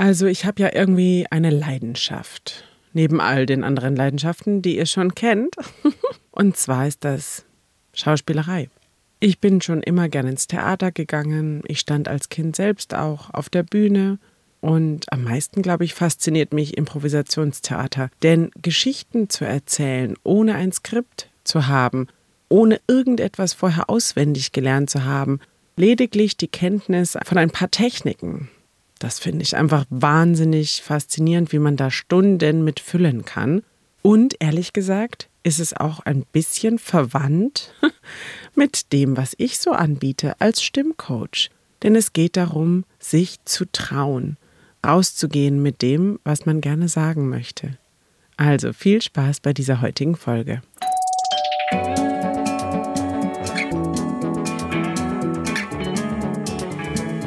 Also ich habe ja irgendwie eine Leidenschaft, neben all den anderen Leidenschaften, die ihr schon kennt. Und zwar ist das Schauspielerei. Ich bin schon immer gern ins Theater gegangen. Ich stand als Kind selbst auch auf der Bühne. Und am meisten, glaube ich, fasziniert mich Improvisationstheater. Denn Geschichten zu erzählen, ohne ein Skript zu haben, ohne irgendetwas vorher auswendig gelernt zu haben, lediglich die Kenntnis von ein paar Techniken. Das finde ich einfach wahnsinnig faszinierend, wie man da Stunden mit füllen kann. Und ehrlich gesagt ist es auch ein bisschen verwandt mit dem, was ich so anbiete als Stimmcoach. Denn es geht darum, sich zu trauen, rauszugehen mit dem, was man gerne sagen möchte. Also viel Spaß bei dieser heutigen Folge.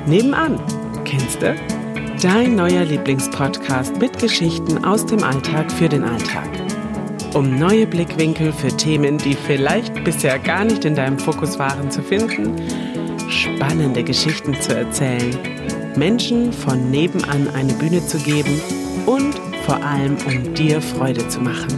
Nebenan! Kennste? Dein neuer Lieblingspodcast mit Geschichten aus dem Alltag für den Alltag. Um neue Blickwinkel für Themen, die vielleicht bisher gar nicht in deinem Fokus waren, zu finden, spannende Geschichten zu erzählen, Menschen von nebenan eine Bühne zu geben und vor allem, um dir Freude zu machen.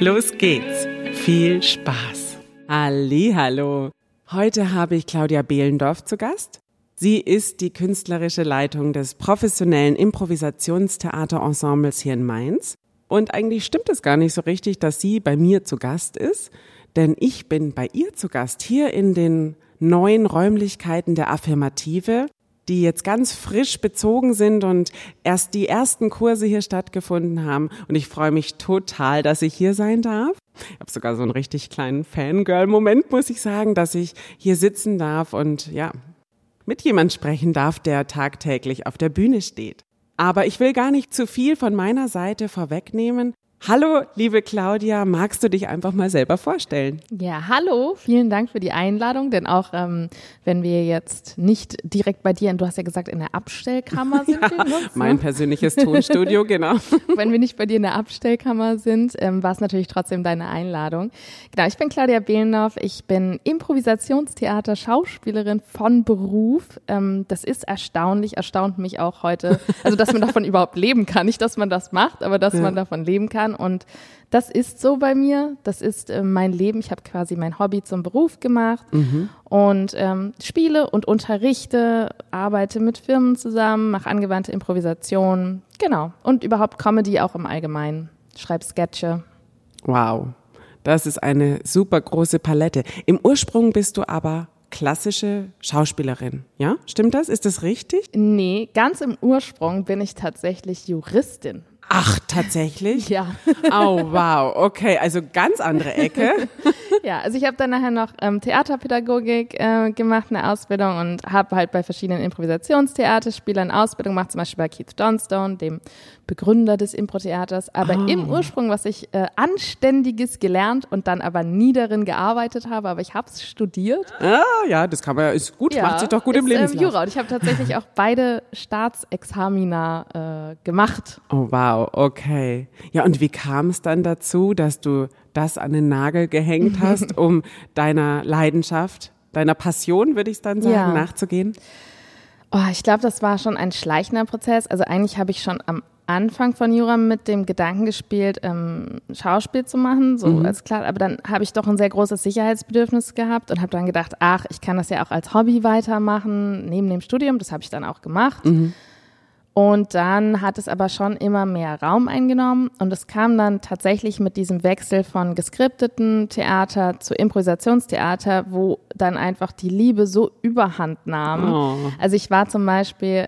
Los geht's! Viel Spaß! Hallihallo! Heute habe ich Claudia Behlendorf zu Gast. Sie ist die künstlerische Leitung des professionellen Improvisationstheaterensembles hier in Mainz. Und eigentlich stimmt es gar nicht so richtig, dass sie bei mir zu Gast ist, denn ich bin bei ihr zu Gast hier in den neuen Räumlichkeiten der Affirmative, die jetzt ganz frisch bezogen sind und erst die ersten Kurse hier stattgefunden haben. Und ich freue mich total, dass ich hier sein darf. Ich habe sogar so einen richtig kleinen Fangirl-Moment, muss ich sagen, dass ich hier sitzen darf und ja, mit jemand sprechen darf, der tagtäglich auf der Bühne steht. Aber ich will gar nicht zu viel von meiner Seite vorwegnehmen. Hallo, liebe Claudia, magst du dich einfach mal selber vorstellen? Ja, hallo, vielen Dank für die Einladung, denn auch wenn wir jetzt nicht direkt bei dir, und du hast ja gesagt, in der Abstellkammer sind ja, wir nutzt, mein ne? persönliches Tonstudio, genau. Wenn wir nicht bei dir in der Abstellkammer sind, war es natürlich trotzdem deine Einladung. Genau, ich bin Claudia Behlendorf, ich bin Improvisationstheater-Schauspielerin von Beruf. Das ist erstaunlich, erstaunt mich auch heute, also dass man davon überhaupt leben kann, nicht, dass man das macht, aber dass man davon leben kann. Und das ist so bei mir, das ist mein Leben. Ich habe quasi mein Hobby zum Beruf gemacht und spiele und unterrichte, arbeite mit Firmen zusammen, mache angewandte Improvisation, genau. Und überhaupt Comedy auch im Allgemeinen, schreibe Sketche. Wow, das ist eine super große Palette. Im Ursprung bist du aber klassische Schauspielerin, ja? Stimmt das? Ist das richtig? Nee, ganz im Ursprung bin ich tatsächlich Juristin. Ach, tatsächlich? Ja. Oh, wow. Okay, also ganz andere Ecke. Ja, also ich habe dann nachher noch Theaterpädagogik gemacht, eine Ausbildung, und habe halt bei verschiedenen Improvisationstheaterspielern Ausbildung gemacht, zum Beispiel bei Keith Johnstone, dem Begründer des Impro-Theaters. Aber im Ursprung, was ich Anständiges gelernt und dann aber nie darin gearbeitet habe, aber ich habe es studiert. Ah, ja, das kann man ja, ist gut, ja, macht sich doch gut im Lebenslauf. Jura, und ich habe tatsächlich auch beide Staatsexamina gemacht. Oh, wow. Okay. Ja, und wie kam es dann dazu, dass du das an den Nagel gehängt hast, um deiner Leidenschaft, deiner Passion, würde ich es dann sagen, nachzugehen? Oh, ich glaube, das war schon ein schleichender Prozess. Also eigentlich habe ich schon am Anfang von Jura mit dem Gedanken gespielt, Schauspiel zu machen, so als klar. Aber dann habe ich doch ein sehr großes Sicherheitsbedürfnis gehabt und habe dann gedacht, ach, ich kann das ja auch als Hobby weitermachen, neben dem Studium. Das habe ich dann auch gemacht. Und dann hat es aber schon immer mehr Raum eingenommen, und es kam dann tatsächlich mit diesem Wechsel von geskriptetem Theater zu Improvisationstheater, wo dann einfach die Liebe so Überhand nahm. Also ich war zum Beispiel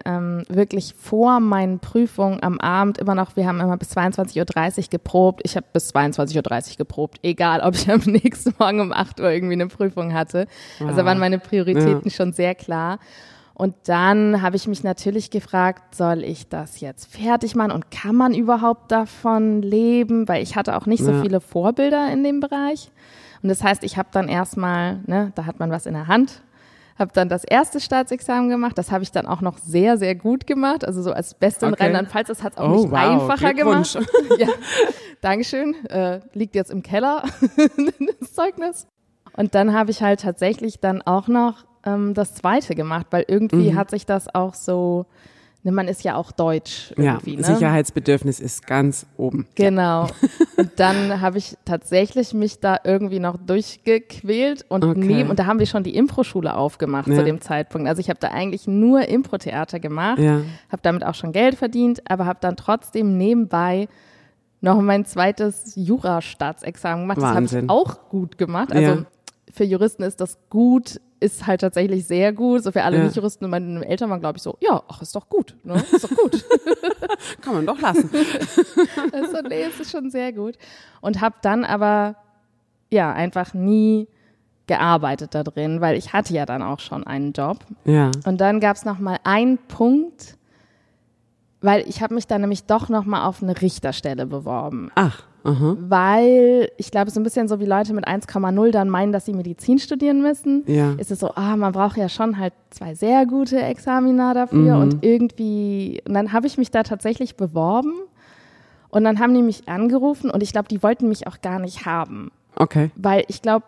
wirklich vor meinen Prüfungen am Abend immer noch, wir haben immer bis 22.30 Uhr geprobt. Ich habe bis 22.30 Uhr geprobt, egal ob ich am nächsten Morgen um 8 Uhr irgendwie eine Prüfung hatte. Also da waren meine Prioritäten schon sehr klar. Und dann habe ich mich natürlich gefragt, soll ich das jetzt fertig machen und kann man überhaupt davon leben? Weil ich hatte auch nicht so viele Vorbilder in dem Bereich. Und das heißt, ich habe dann erstmal, ne, da hat man was in der Hand, habe dann das erste Staatsexamen gemacht. Das habe ich dann auch noch sehr, sehr gut gemacht. Also so als Beste in Rheinland-Pfalz, das hat es auch nicht einfacher gemacht. Ja. Dankeschön. Liegt jetzt im Keller, das Zeugnis. Und dann habe ich halt tatsächlich dann auch noch das zweite gemacht, weil irgendwie hat sich das auch so man ist ja auch deutsch irgendwie. Ja, ne? Sicherheitsbedürfnis ist ganz oben. Genau. Und dann habe ich tatsächlich mich da irgendwie noch durchgequält und und da haben wir schon die Impro-Schule aufgemacht zu dem Zeitpunkt. Also ich habe da eigentlich nur Impro-Theater gemacht, habe damit auch schon Geld verdient, aber habe dann trotzdem nebenbei noch mein zweites Jura-Staatsexamen gemacht. Wahnsinn. Das habe ich auch gut gemacht. Also für Juristen ist das gut, ist halt tatsächlich sehr gut. So für alle Nicht-Juristen und meine Eltern waren, glaube ich, so, ja, ach, ist doch gut, ne? Ist doch gut. Kann man doch lassen. Also, nee, es ist schon sehr gut. Und habe dann aber, ja, einfach nie gearbeitet da drin, weil ich hatte ja dann auch schon einen Job. Ja. Und dann gab es nochmal einen Punkt, weil ich habe mich dann nämlich doch nochmal auf eine Richterstelle beworben. Ach. Aha. Weil ich glaube, so ein bisschen so wie Leute mit 1,0 dann meinen, dass sie Medizin studieren müssen, ist es so, man braucht ja schon halt 2 sehr gute Examina dafür und irgendwie, und dann habe ich mich da tatsächlich beworben und dann haben die mich angerufen und ich glaube, die wollten mich auch gar nicht haben. Okay. Weil ich glaube,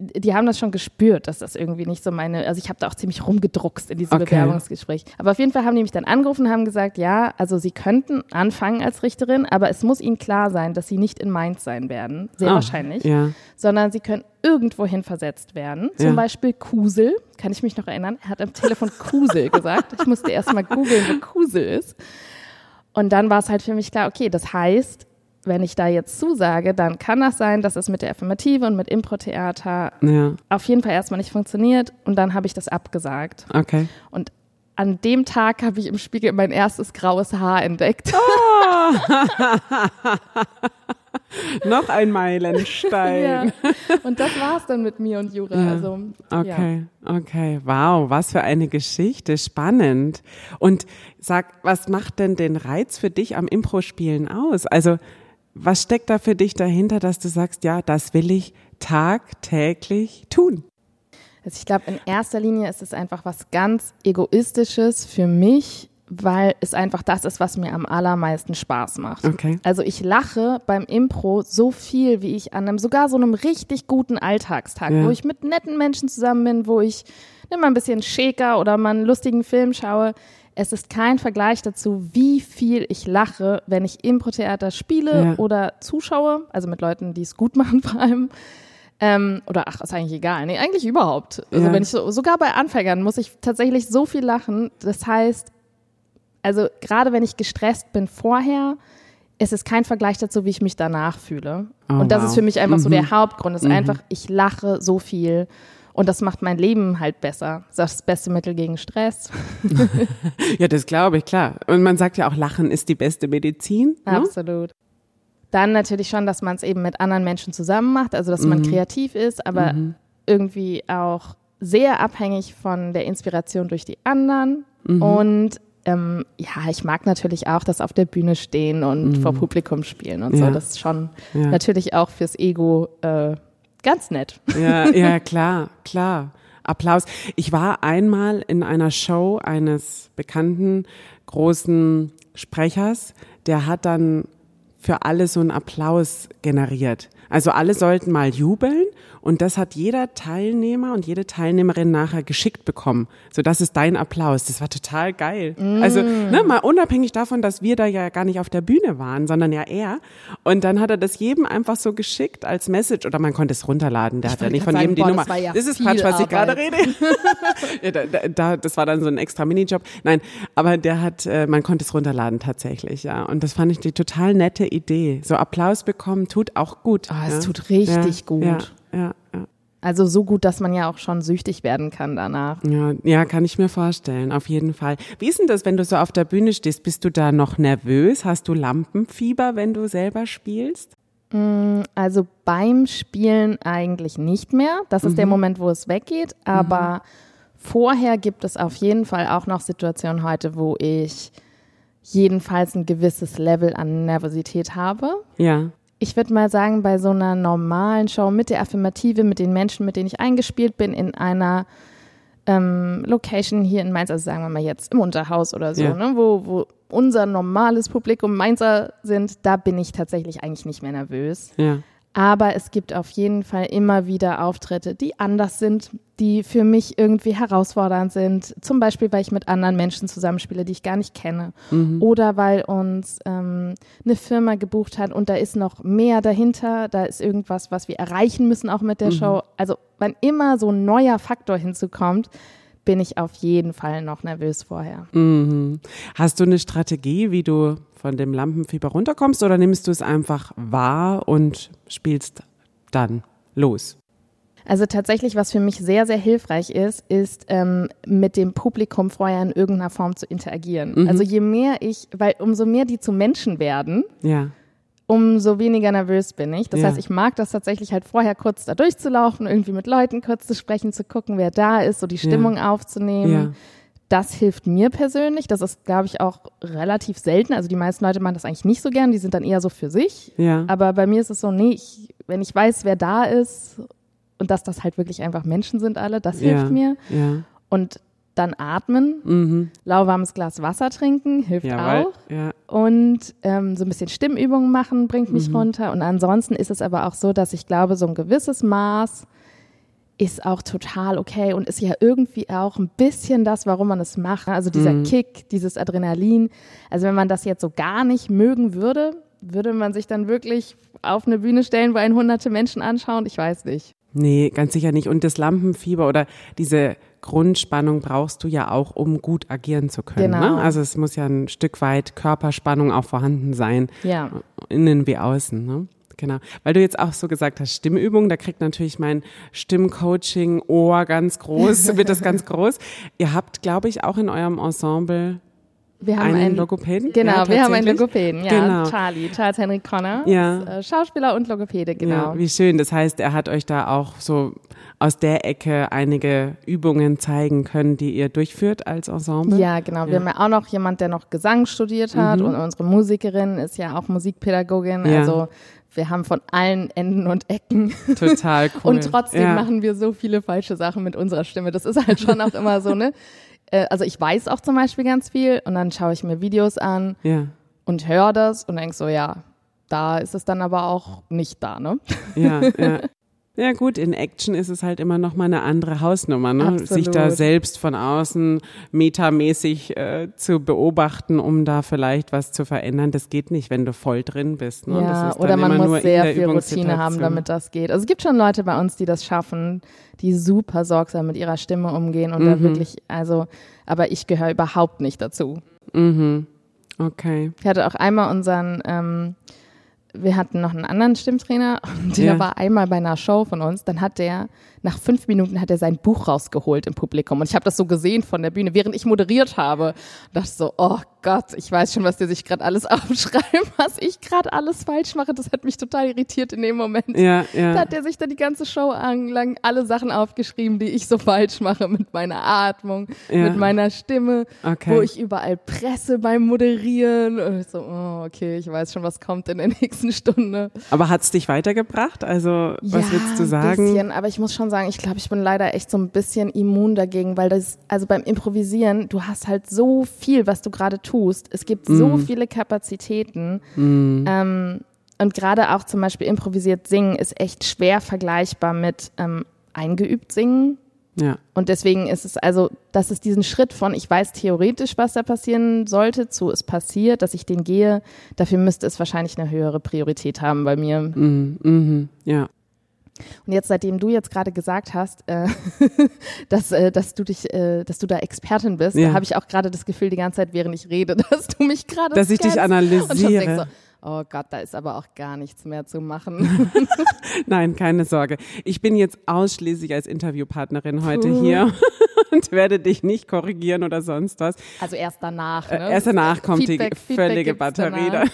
die haben das schon gespürt, dass das irgendwie nicht so meine, also ich habe da auch ziemlich rumgedruckst in diesem Bewerbungsgespräch. Aber auf jeden Fall haben die mich dann angerufen und haben gesagt, ja, also sie könnten anfangen als Richterin, aber es muss ihnen klar sein, dass sie nicht in Mainz sein werden, sehr wahrscheinlich, sondern sie können irgendwohin versetzt werden, zum Beispiel Kusel, kann ich mich noch erinnern, er hat am Telefon Kusel gesagt, ich musste erst mal googeln, wo Kusel ist. Und dann war es halt für mich klar, okay, das heißt, wenn ich da jetzt zusage, dann kann das sein, dass es mit der Affirmative und mit Impro-Theater auf jeden Fall erstmal nicht funktioniert und dann habe ich das abgesagt. Okay. Und an dem Tag habe ich im Spiegel mein erstes graues Haar entdeckt. Oh. Noch ein Meilenstein. Und das war's dann mit mir und Jura. Ja. Also, okay, wow, was für eine Geschichte, spannend. Und sag, was macht denn den Reiz für dich am Impro-Spielen aus? Also was steckt da für dich dahinter, dass du sagst, ja, das will ich tagtäglich tun? Also ich glaube, in erster Linie ist es einfach was ganz Egoistisches für mich, weil es einfach das ist, was mir am allermeisten Spaß macht. Okay. Also ich lache beim Impro so viel, wie ich an einem, sogar so einem richtig guten Alltagstag, wo ich mit netten Menschen zusammen bin, wo ich mal ein bisschen schäker oder mal einen lustigen Film schaue. Es ist kein Vergleich dazu, wie viel ich lache, wenn ich Impro-Theater spiele oder zuschaue, also mit Leuten, die es gut machen vor allem. Oder ach, ist eigentlich egal. Nee, eigentlich überhaupt. Also wenn ich sogar bei Anfängern muss ich tatsächlich so viel lachen. Das heißt, also gerade wenn ich gestresst bin vorher, es ist kein Vergleich dazu, wie ich mich danach fühle. Oh, und das ist für mich einfach so der Hauptgrund. Ist einfach, ich lache so viel. Und das macht mein Leben halt besser. Das ist das beste Mittel gegen Stress. Ja, das glaube ich, klar. Und man sagt ja auch, Lachen ist die beste Medizin. Ne? Absolut. Dann natürlich schon, dass man es eben mit anderen Menschen zusammen macht, also dass man kreativ ist, aber irgendwie auch sehr abhängig von der Inspiration durch die anderen. Und ich mag natürlich auch das auf der Bühne stehen und vor Publikum spielen und so. Das ist schon natürlich auch fürs Ego ganz nett. Ja, klar. Applaus. Ich war einmal in einer Show eines bekannten großen Sprechers, der hat dann für alle so einen Applaus generiert. Also alle sollten mal jubeln und das hat jeder Teilnehmer und jede Teilnehmerin nachher geschickt bekommen. So, das ist dein Applaus. Das war total geil. Also mal unabhängig davon, dass wir da ja gar nicht auf der Bühne waren, sondern ja er. Und dann hat er das jedem einfach so geschickt als Message oder man konnte es runterladen. Der hat ja nicht von jedem die Nummer. Das, ja das ist Quatsch, was ich gerade rede. Ja, das war dann so ein extra Minijob. Nein, aber der hat, man konnte es runterladen tatsächlich, ja. Und das fand ich die total nette Idee. So Applaus bekommen tut auch gut. Oh, es tut richtig gut. Ja. Also so gut, dass man ja auch schon süchtig werden kann danach. Ja, kann ich mir vorstellen, auf jeden Fall. Wie ist denn das, wenn du so auf der Bühne stehst? Bist du da noch nervös? Hast du Lampenfieber, wenn du selber spielst? Also beim Spielen eigentlich nicht mehr. Das ist der Moment, wo es weggeht. Aber vorher gibt es auf jeden Fall auch noch Situationen heute, wo ich jedenfalls ein gewisses Level an Nervosität habe. Ja. Ich würde mal sagen, bei so einer normalen Show mit der Affirmative, mit den Menschen, mit denen ich eingespielt bin, in einer Location hier in Mainz, also sagen wir mal jetzt im Unterhaus oder so, wo unser normales Publikum Mainzer sind, da bin ich tatsächlich eigentlich nicht mehr nervös. Ja. Aber es gibt auf jeden Fall immer wieder Auftritte, die anders sind, die für mich irgendwie herausfordernd sind. Zum Beispiel, weil ich mit anderen Menschen zusammenspiele, die ich gar nicht kenne. Mhm. Oder weil uns eine Firma gebucht hat und da ist noch mehr dahinter. Da ist irgendwas, was wir erreichen müssen auch mit der Show. Also wann immer so ein neuer Faktor hinzukommt, bin ich auf jeden Fall noch nervös vorher. Mhm. Hast du eine Strategie, wie du von dem Lampenfieber runterkommst, oder nimmst du es einfach wahr und spielst dann los? Also tatsächlich, was für mich sehr, sehr hilfreich ist, ist mit dem Publikum vorher in irgendeiner Form zu interagieren. Mhm. Also umso mehr die zu Menschen werden, ja, umso weniger nervös bin ich. Das heißt, ich mag das tatsächlich halt vorher kurz da durchzulaufen, irgendwie mit Leuten kurz zu sprechen, zu gucken, wer da ist, so die Stimmung aufzunehmen. Ja. Das hilft mir persönlich. Das ist, glaube ich, auch relativ selten. Also die meisten Leute machen das eigentlich nicht so gern. Die sind dann eher so für sich. Ja. Aber bei mir ist es so, wenn ich weiß, wer da ist und dass das halt wirklich einfach Menschen sind alle, das hilft mir. Ja. Und dann atmen, lauwarmes Glas Wasser trinken, hilft auch. Ja. Und so ein bisschen Stimmübungen machen, bringt mich runter. Und ansonsten ist es aber auch so, dass ich glaube, so ein gewisses Maß ist auch total okay und ist ja irgendwie auch ein bisschen das, warum man es macht. Also dieser Kick, dieses Adrenalin. Also wenn man das jetzt so gar nicht mögen würde, würde man sich dann wirklich auf eine Bühne stellen, wo einen hunderte Menschen anschauen? Ich weiß nicht. Nee, ganz sicher nicht. Und das Lampenfieber oder diese Grundspannung brauchst du ja auch, um gut agieren zu können. Genau. Ne? Also es muss ja ein Stück weit Körperspannung auch vorhanden sein, innen wie außen, ne? Genau, weil du jetzt auch so gesagt hast, Stimmübungen, da kriegt natürlich mein Stimmcoaching-Ohr wird das ganz groß. Ihr habt, glaube ich, auch in eurem Ensemble einen Logopäden. Genau, wir haben einen Logopäden, Charlie Charles-Henry Connors, Schauspieler und Logopäde, genau. Ja, wie schön, das heißt, er hat euch da auch so aus der Ecke einige Übungen zeigen können, die ihr durchführt als Ensemble. Ja, genau. Wir haben ja auch noch jemand, der noch Gesang studiert hat, und unsere Musikerin ist ja auch Musikpädagogin, also wir haben von allen Enden und Ecken. Total cool. Und trotzdem machen wir so viele falsche Sachen mit unserer Stimme. Das ist halt schon auch immer so, ne? Also ich weiß auch zum Beispiel ganz viel und dann schaue ich mir Videos an und höre das und denke so, da ist es dann aber auch nicht da, ne? Ja. Ja gut, in Action ist es halt immer nochmal eine andere Hausnummer, ne? Absolut. Sich da selbst von außen metamäßig zu beobachten, um da vielleicht was zu verändern, das geht nicht, wenn du voll drin bist. Ne? Ja, das ist oder man muss sehr viel Routine haben, damit das geht. Also es gibt schon Leute bei uns, die das schaffen, die super sorgsam mit ihrer Stimme umgehen und da wirklich, aber ich gehöre überhaupt nicht dazu. Mhm, okay. Ich hatte auch einmal wir hatten noch einen anderen Stimmtrainer und der war einmal bei einer Show von uns, dann hat der, nach 5 Minuten hat er sein Buch rausgeholt im Publikum und ich habe das so gesehen von der Bühne, während ich moderiert habe. Und dachte so, oh Gott, ich weiß schon, was der sich gerade alles aufschreibt, was ich gerade alles falsch mache, das hat mich total irritiert in dem Moment. Da hat der sich dann die ganze Show lang alle Sachen aufgeschrieben, die ich so falsch mache mit meiner Atmung, mit meiner Stimme, wo ich überall presse beim Moderieren und ich so, oh okay, ich weiß schon, was kommt in der nächsten Stunde. Aber hat es dich weitergebracht? Also was willst du sagen? Ein bisschen, aber ich muss schon sagen, ich glaube, ich bin leider echt so ein bisschen immun dagegen, weil das, also beim Improvisieren, du hast halt so viel, was du gerade tust. Es gibt so viele Kapazitäten. Und gerade auch zum Beispiel improvisiert singen ist echt schwer vergleichbar mit eingeübt singen. Ja. Und deswegen ist es also, dass es diesen Schritt von, ich weiß theoretisch, was da passieren sollte, zu es passiert, dass ich den gehe, dafür müsste es wahrscheinlich eine höhere Priorität haben bei mir. Ja. Und jetzt, seitdem du jetzt gerade gesagt hast, dass du da Expertin bist, da habe ich auch gerade das Gefühl die ganze Zeit, während ich rede, dass du mich gerade dass scannst. Ich dich analysiere. Und ich denke so, oh Gott, da ist aber auch gar nichts mehr zu machen. Nein, keine Sorge. Ich bin jetzt ausschließlich als Interviewpartnerin heute hier und werde dich nicht korrigieren oder sonst was. Also erst danach, ne? Erst danach kommt die völlige Batterie da.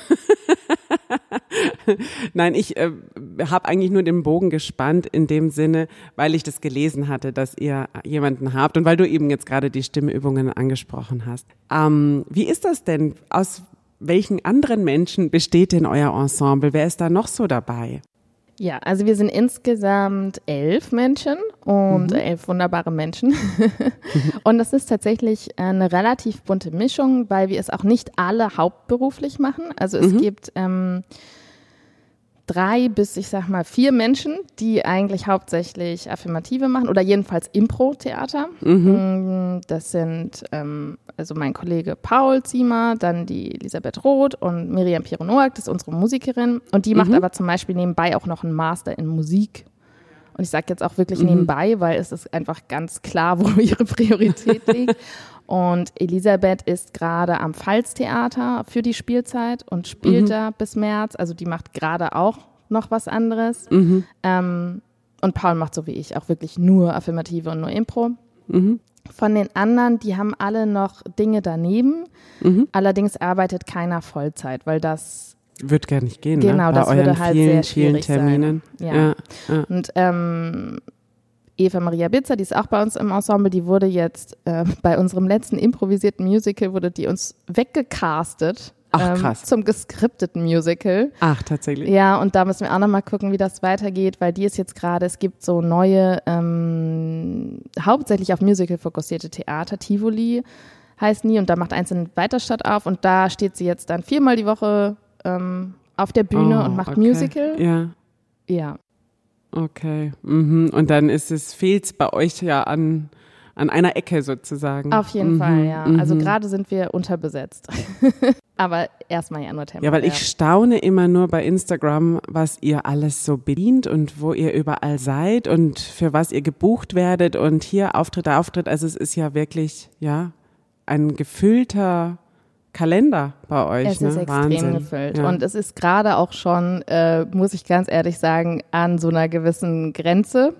Nein, ich habe eigentlich nur den Bogen gespannt in dem Sinne, weil ich das gelesen hatte, dass ihr jemanden habt und weil du eben jetzt gerade die Stimmübungen angesprochen hast. Wie ist das denn? Aus welchen anderen Menschen besteht denn euer Ensemble? Wer ist da noch so dabei? Ja, also wir sind insgesamt 11 Menschen und 11 wunderbare Menschen. Und das ist tatsächlich eine relativ bunte Mischung, weil wir es auch nicht alle hauptberuflich machen. Also es gibt 3 bis, ich sag mal, 4 Menschen, die eigentlich hauptsächlich Affirmative machen oder jedenfalls Impro-Theater. Mhm. Das sind also mein Kollege Paul Ziemer, dann die Elisabeth Roth und Miriam Pironowak, das ist unsere Musikerin. Und die macht aber zum Beispiel nebenbei auch noch einen Master in Musik. Und ich sage jetzt auch wirklich nebenbei, weil es ist einfach ganz klar, wo ihre Priorität liegt. Und Elisabeth ist gerade am Pfalz-Theater für die Spielzeit und spielt da bis März. Also die macht gerade auch noch was anderes. Mhm. Und Paul macht so wie ich auch wirklich nur Affirmative und nur Impro. Mhm. Von den anderen, die haben alle noch Dinge daneben. Mhm. Allerdings arbeitet keiner Vollzeit, weil das wird gar nicht gehen. Genau, ne? Bei das euren würde halt vielen, sehr schwierig vielen Terminen sein. Ja. Ja. Und Eva-Maria Bitzer, die ist auch bei uns im Ensemble, die wurde jetzt bei unserem letzten improvisierten Musical, wurde die uns weggecastet. Ach, krass. Zum geskripteten Musical. Ach, tatsächlich. Ja, und da müssen wir auch nochmal gucken, wie das weitergeht, weil die ist jetzt gerade, es gibt so neue, hauptsächlich auf Musical fokussierte Theater, Tivoli heißt nie, und da macht eins in Weiterstadt auf und da steht sie jetzt dann 4-mal die Woche auf der Bühne und macht Musical. Ja. Ja. Okay. Mhm. Und dann fehlt's bei euch ja an einer Ecke sozusagen. Auf jeden Fall, ja. Mhm. Also gerade sind wir unterbesetzt. Aber erstmal ja nur Tempo. Ja, weil ich staune immer nur bei Instagram, was ihr alles so bedient und wo ihr überall seid und für was ihr gebucht werdet und hier Auftritt, da Auftritt. Also es ist ja wirklich, ja, ein gefüllter Kalender bei euch. Es ist extrem Wahnsinn. Gefüllt. Ja. Und es ist gerade auch schon, muss ich ganz ehrlich sagen, an so einer gewissen Grenze.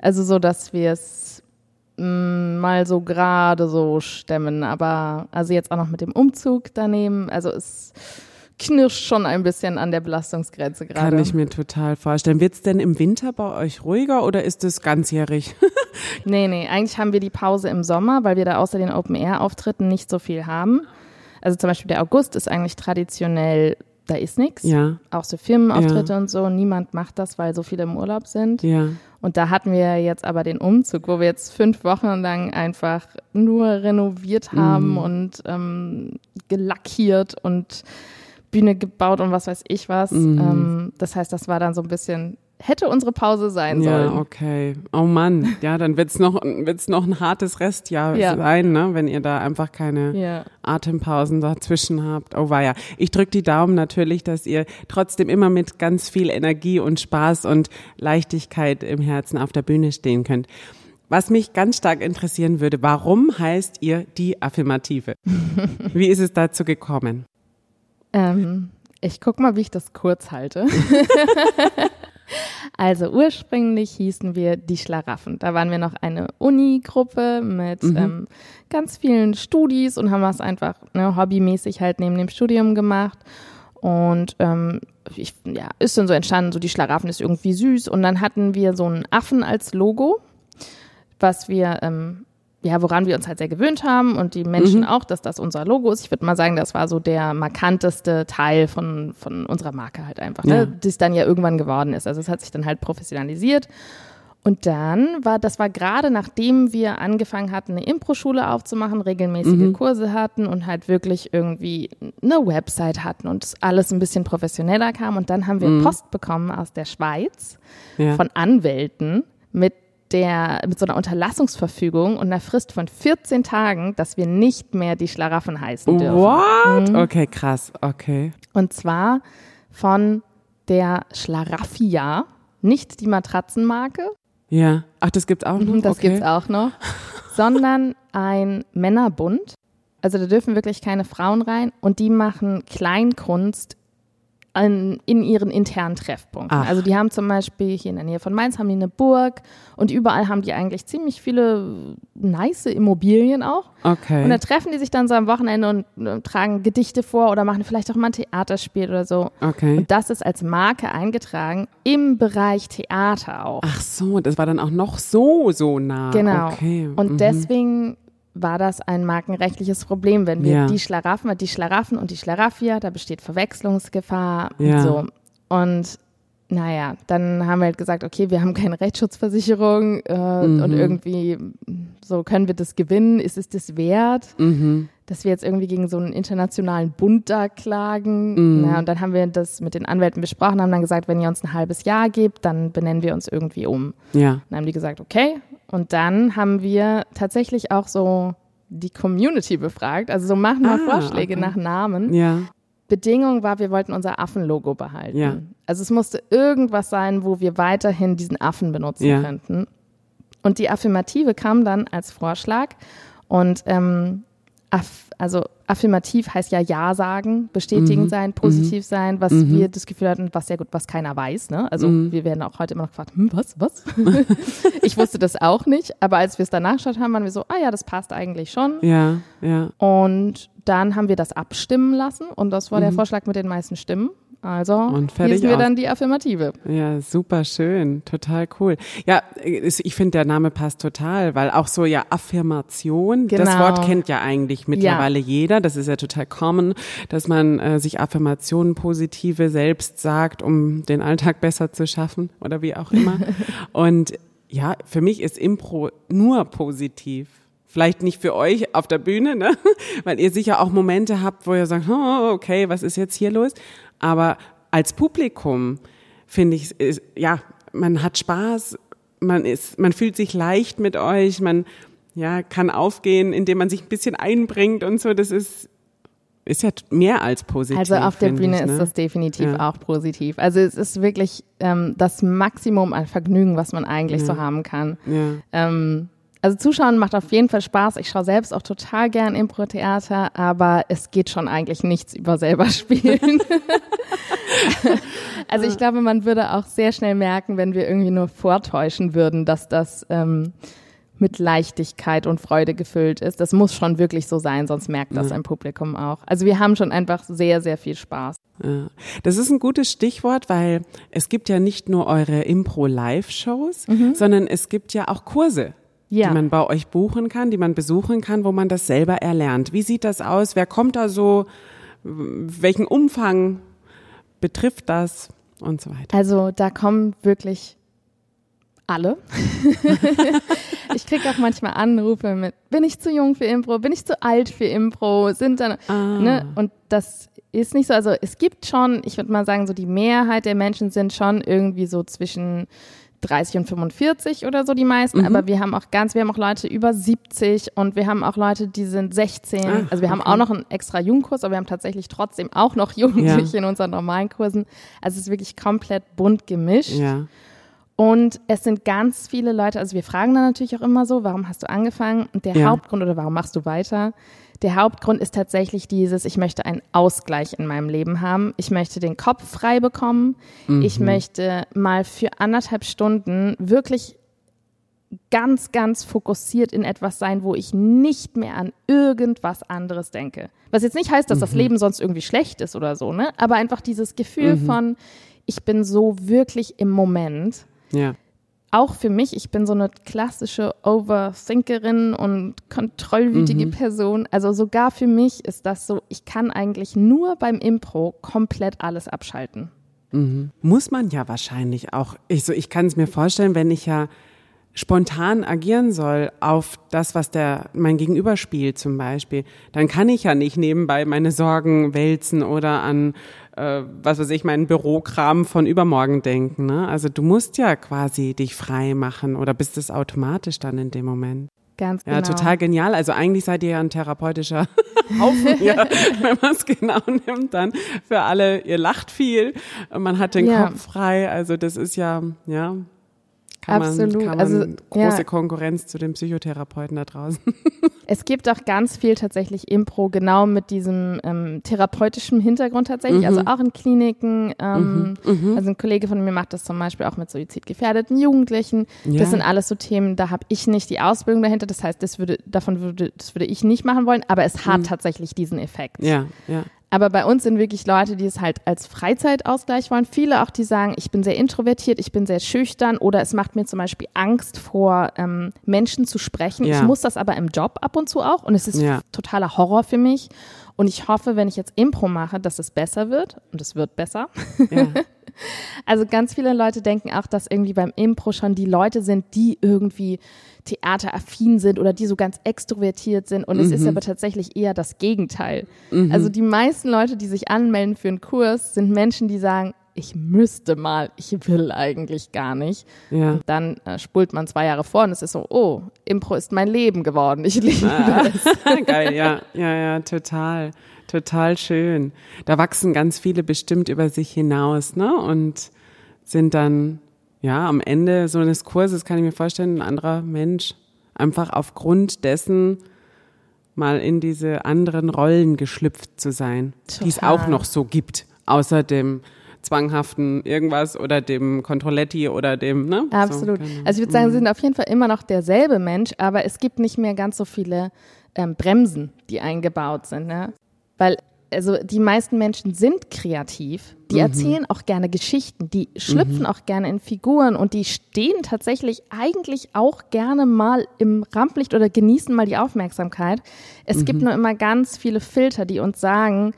Also so, dass wir es mal so gerade so stemmen. Aber also jetzt auch noch mit dem Umzug daneben. Also es knirscht schon ein bisschen an der Belastungsgrenze gerade. Kann ich mir total vorstellen. Wird es denn im Winter bei euch ruhiger oder ist es ganzjährig? Nee, eigentlich haben wir die Pause im Sommer, weil wir da außer den Open-Air-Auftritten nicht so viel haben. Also zum Beispiel der August ist eigentlich traditionell, da ist nichts. Ja. Auch so Firmenauftritte und so. Niemand macht das, weil so viele im Urlaub sind. Ja. Und da hatten wir jetzt aber den Umzug, wo wir jetzt 5 Wochen lang einfach nur renoviert haben und gelackiert und Bühne gebaut und was weiß ich was. Mhm. Das heißt, das war dann so ein bisschen, hätte unsere Pause sein sollen. Ja, okay. Oh Mann. Ja, dann wird es noch ein hartes Restjahr sein, ne? Wenn ihr da einfach keine Atempausen dazwischen habt. Oh weia. Ich drücke die Daumen natürlich, dass ihr trotzdem immer mit ganz viel Energie und Spaß und Leichtigkeit im Herzen auf der Bühne stehen könnt. Was mich ganz stark interessieren würde, warum heißt ihr die Affirmative? Wie ist es dazu gekommen? Ich guck mal, wie ich das kurz halte. Also ursprünglich hießen wir die Schlaraffen. Da waren wir noch eine Uni-Gruppe mit ganz vielen Studis und haben das einfach hobbymäßig halt neben dem Studium gemacht. Und ist dann so entstanden, so die Schlaraffen ist irgendwie süß. Und dann hatten wir so einen Affen als Logo, was wir woran wir uns halt sehr gewöhnt haben und die Menschen auch, dass das unser Logo ist. Ich würde mal sagen, das war so der markanteste Teil von unserer Marke halt einfach, das dann ja irgendwann geworden ist. Also es hat sich dann halt professionalisiert. Und dann war gerade nachdem wir angefangen hatten, eine Impro-Schule aufzumachen, regelmäßige Kurse hatten und halt wirklich irgendwie eine Website hatten und alles ein bisschen professioneller kam. Und dann haben wir Post bekommen aus der Schweiz von Anwälten mit so einer Unterlassungsverfügung und einer Frist von 14 Tagen, dass wir nicht mehr die Schlaraffen heißen dürfen. What? Mhm. Okay, krass. Okay. Und zwar von der Schlaraffia, nicht die Matratzenmarke. Ja. Ach, das gibt's auch noch? Das gibt's auch noch. Sondern ein Männerbund. Also da dürfen wirklich keine Frauen rein. Und die machen Kleinkunst in ihren internen Treffpunkten. Ach. Also die haben zum Beispiel hier in der Nähe von Mainz haben die eine Burg und überall haben die eigentlich ziemlich viele nice Immobilien auch. Okay. Und da treffen die sich dann so am Wochenende und tragen Gedichte vor oder machen vielleicht auch mal ein Theaterspiel oder so. Okay. Und das ist als Marke eingetragen im Bereich Theater auch. Ach so, das war dann auch noch so nah. Genau. Okay. Und deswegen war das ein markenrechtliches Problem, wenn wir die Schlaraffen und die Schlaraffia, da besteht Verwechslungsgefahr und so. Und dann haben wir halt gesagt, okay, wir haben keine Rechtsschutzversicherung und irgendwie so können wir das gewinnen, ist es das wert? dass wir jetzt irgendwie gegen so einen internationalen Bund da klagen. Mm. Na, und dann haben wir das mit den Anwälten besprochen, haben dann gesagt, wenn ihr uns ein halbes Jahr gebt, dann benennen wir uns irgendwie um. Ja. Dann haben die gesagt, okay. Und dann haben wir tatsächlich auch so die Community befragt. Also so machen wir Vorschläge nach Namen. Ja. Bedingung war, wir wollten unser Affenlogo behalten. Ja. Also es musste irgendwas sein, wo wir weiterhin diesen Affen benutzen könnten. Und die Affirmative kam dann als Vorschlag. Und also affirmativ heißt ja Ja sagen, bestätigend sein, positiv sein, was wir das Gefühl hatten, was sehr gut, was keiner weiß. Ne? Also wir werden auch heute immer noch gefragt, was? Ich wusste das auch nicht, aber als wir es dann nachgeschaut haben, waren wir so, das passt eigentlich schon. Ja, ja. Und dann haben wir das abstimmen lassen und das war der Vorschlag mit den meisten Stimmen. Also hießen wir dann die Affirmative. Ja, super schön, total cool. Ja, ich finde, der Name passt total, weil auch so Affirmation, genau. Das Wort kennt ja eigentlich mittlerweile jeder. Das ist ja total common, dass man sich Affirmationen, positive selbst sagt, um den Alltag besser zu schaffen oder wie auch immer. Und ja, für mich ist Impro nur positiv. Vielleicht nicht für euch auf der Bühne, ne? Weil ihr sicher auch Momente habt, wo ihr sagt, okay, was ist jetzt hier los? Aber als Publikum finde ich, man hat Spaß, man fühlt sich leicht mit euch, man kann aufgehen, indem man sich ein bisschen einbringt und so. Das ist ja mehr als positiv. Also auf der Bühne ist das definitiv auch positiv. Also es ist wirklich das Maximum an Vergnügen, was man eigentlich so haben kann. Ja. Also Zuschauen macht auf jeden Fall Spaß. Ich schaue selbst auch total gern Impro-Theater, aber es geht schon eigentlich nichts über selber spielen. Also ich glaube, man würde auch sehr schnell merken, wenn wir irgendwie nur vortäuschen würden, dass das mit Leichtigkeit und Freude gefüllt ist. Das muss schon wirklich so sein, sonst merkt das ein Publikum auch. Also wir haben schon einfach sehr, sehr viel Spaß. Ja. Das ist ein gutes Stichwort, weil es gibt ja nicht nur eure Impro-Live-Shows, sondern es gibt ja auch Kurse. Ja. Die man bei euch buchen kann, die man besuchen kann, wo man das selber erlernt. Wie sieht das aus? Wer kommt da so? Welchen Umfang betrifft das? Und so weiter. Also da kommen wirklich alle. Ich kriege auch manchmal Anrufe mit, bin ich zu jung für Impro? Bin ich zu alt für Impro? Und das ist nicht so. Also es gibt schon, ich würde mal sagen, so die Mehrheit der Menschen sind schon irgendwie so zwischen 30 und 45 oder so die meisten, aber wir haben auch Leute über 70 und wir haben auch Leute, die sind 16. Also wir haben auch noch einen extra Jugendkurs, aber wir haben tatsächlich trotzdem auch noch Jugendliche in unseren normalen Kursen. Also es ist wirklich komplett bunt gemischt. Ja. Und es sind ganz viele Leute, also wir fragen dann natürlich auch immer so, warum hast du angefangen? Und der Hauptgrund, oder warum machst du weiter? Der Hauptgrund ist tatsächlich dieses, ich möchte einen Ausgleich in meinem Leben haben. Ich möchte den Kopf frei bekommen. Ich möchte mal für 1,5 Stunden wirklich ganz, ganz fokussiert in etwas sein, wo ich nicht mehr an irgendwas anderes denke. Was jetzt nicht heißt, dass das Leben sonst irgendwie schlecht ist oder so, ne? Aber einfach dieses Gefühl von, ich bin so wirklich im Moment. Ja. Auch für mich, ich bin so eine klassische Overthinkerin und kontrollwütige Person. Also sogar für mich ist das so, ich kann eigentlich nur beim Impro komplett alles abschalten. Muss man ja wahrscheinlich auch. Ich kann es mir vorstellen, wenn ich spontan agieren soll auf das, was mein Gegenüber spielt zum Beispiel, dann kann ich nicht nebenbei meine Sorgen wälzen oder an, was weiß ich, meinen Bürokram von übermorgen denken. Ne? Also du musst quasi dich frei machen oder bist es automatisch dann in dem Moment. Ganz genau. Ja, total genial. Also eigentlich seid ihr ein therapeutischer Haufen, wenn man es genau nimmt, dann für alle. Ihr lacht viel, man hat den Kopf frei, also das ist kann man also, große Konkurrenz zu den Psychotherapeuten da draußen. Es gibt auch ganz viel tatsächlich Impro, genau mit diesem therapeutischen Hintergrund tatsächlich, also auch in Kliniken. Also ein Kollege von mir macht das zum Beispiel auch mit suizidgefährdeten Jugendlichen. Ja. Das sind alles so Themen, da habe ich nicht die Ausbildung dahinter. Das heißt, das würde ich nicht machen wollen, aber es hat tatsächlich diesen Effekt. Ja, ja. Aber bei uns sind wirklich Leute, die es halt als Freizeitausgleich wollen. Viele auch, die sagen, ich bin sehr introvertiert, ich bin sehr schüchtern oder es macht mir zum Beispiel Angst vor Menschen zu sprechen. Ja. Ich muss das aber im Job ab und zu auch und es ist totaler Horror für mich. Und ich hoffe, wenn ich jetzt Impro mache, dass es besser wird und es wird besser. Ja. Also ganz viele Leute denken auch, dass irgendwie beim Impro schon die Leute sind, die irgendwie theateraffin sind oder die so ganz extrovertiert sind. Und es ist aber tatsächlich eher das Gegenteil. Also die meisten Leute, die sich anmelden für einen Kurs, sind Menschen, die sagen, ich müsste mal, ich will eigentlich gar nicht. Ja. Und dann spult man 2 Jahre vor und es ist so, oh, Impro ist mein Leben geworden, ich liebe es. Geil, ja, total. Total schön. Da wachsen ganz viele bestimmt über sich hinaus, ne? Und sind dann, ja, am Ende so eines Kurses, kann ich mir vorstellen, ein anderer Mensch. Einfach aufgrund dessen mal in diese anderen Rollen geschlüpft zu sein, die es auch noch so gibt, außer dem zwanghaften irgendwas oder dem Controletti oder dem, ne? Absolut. So, also ich würde sagen, sie sind auf jeden Fall immer noch derselbe Mensch, aber es gibt nicht mehr ganz so viele Bremsen, die eingebaut sind, ne? Weil also die meisten Menschen sind kreativ, die erzählen auch gerne Geschichten, die schlüpfen auch gerne in Figuren und die stehen tatsächlich eigentlich auch gerne mal im Rampenlicht oder genießen mal die Aufmerksamkeit. Es gibt nur immer ganz viele Filter, die uns sagen,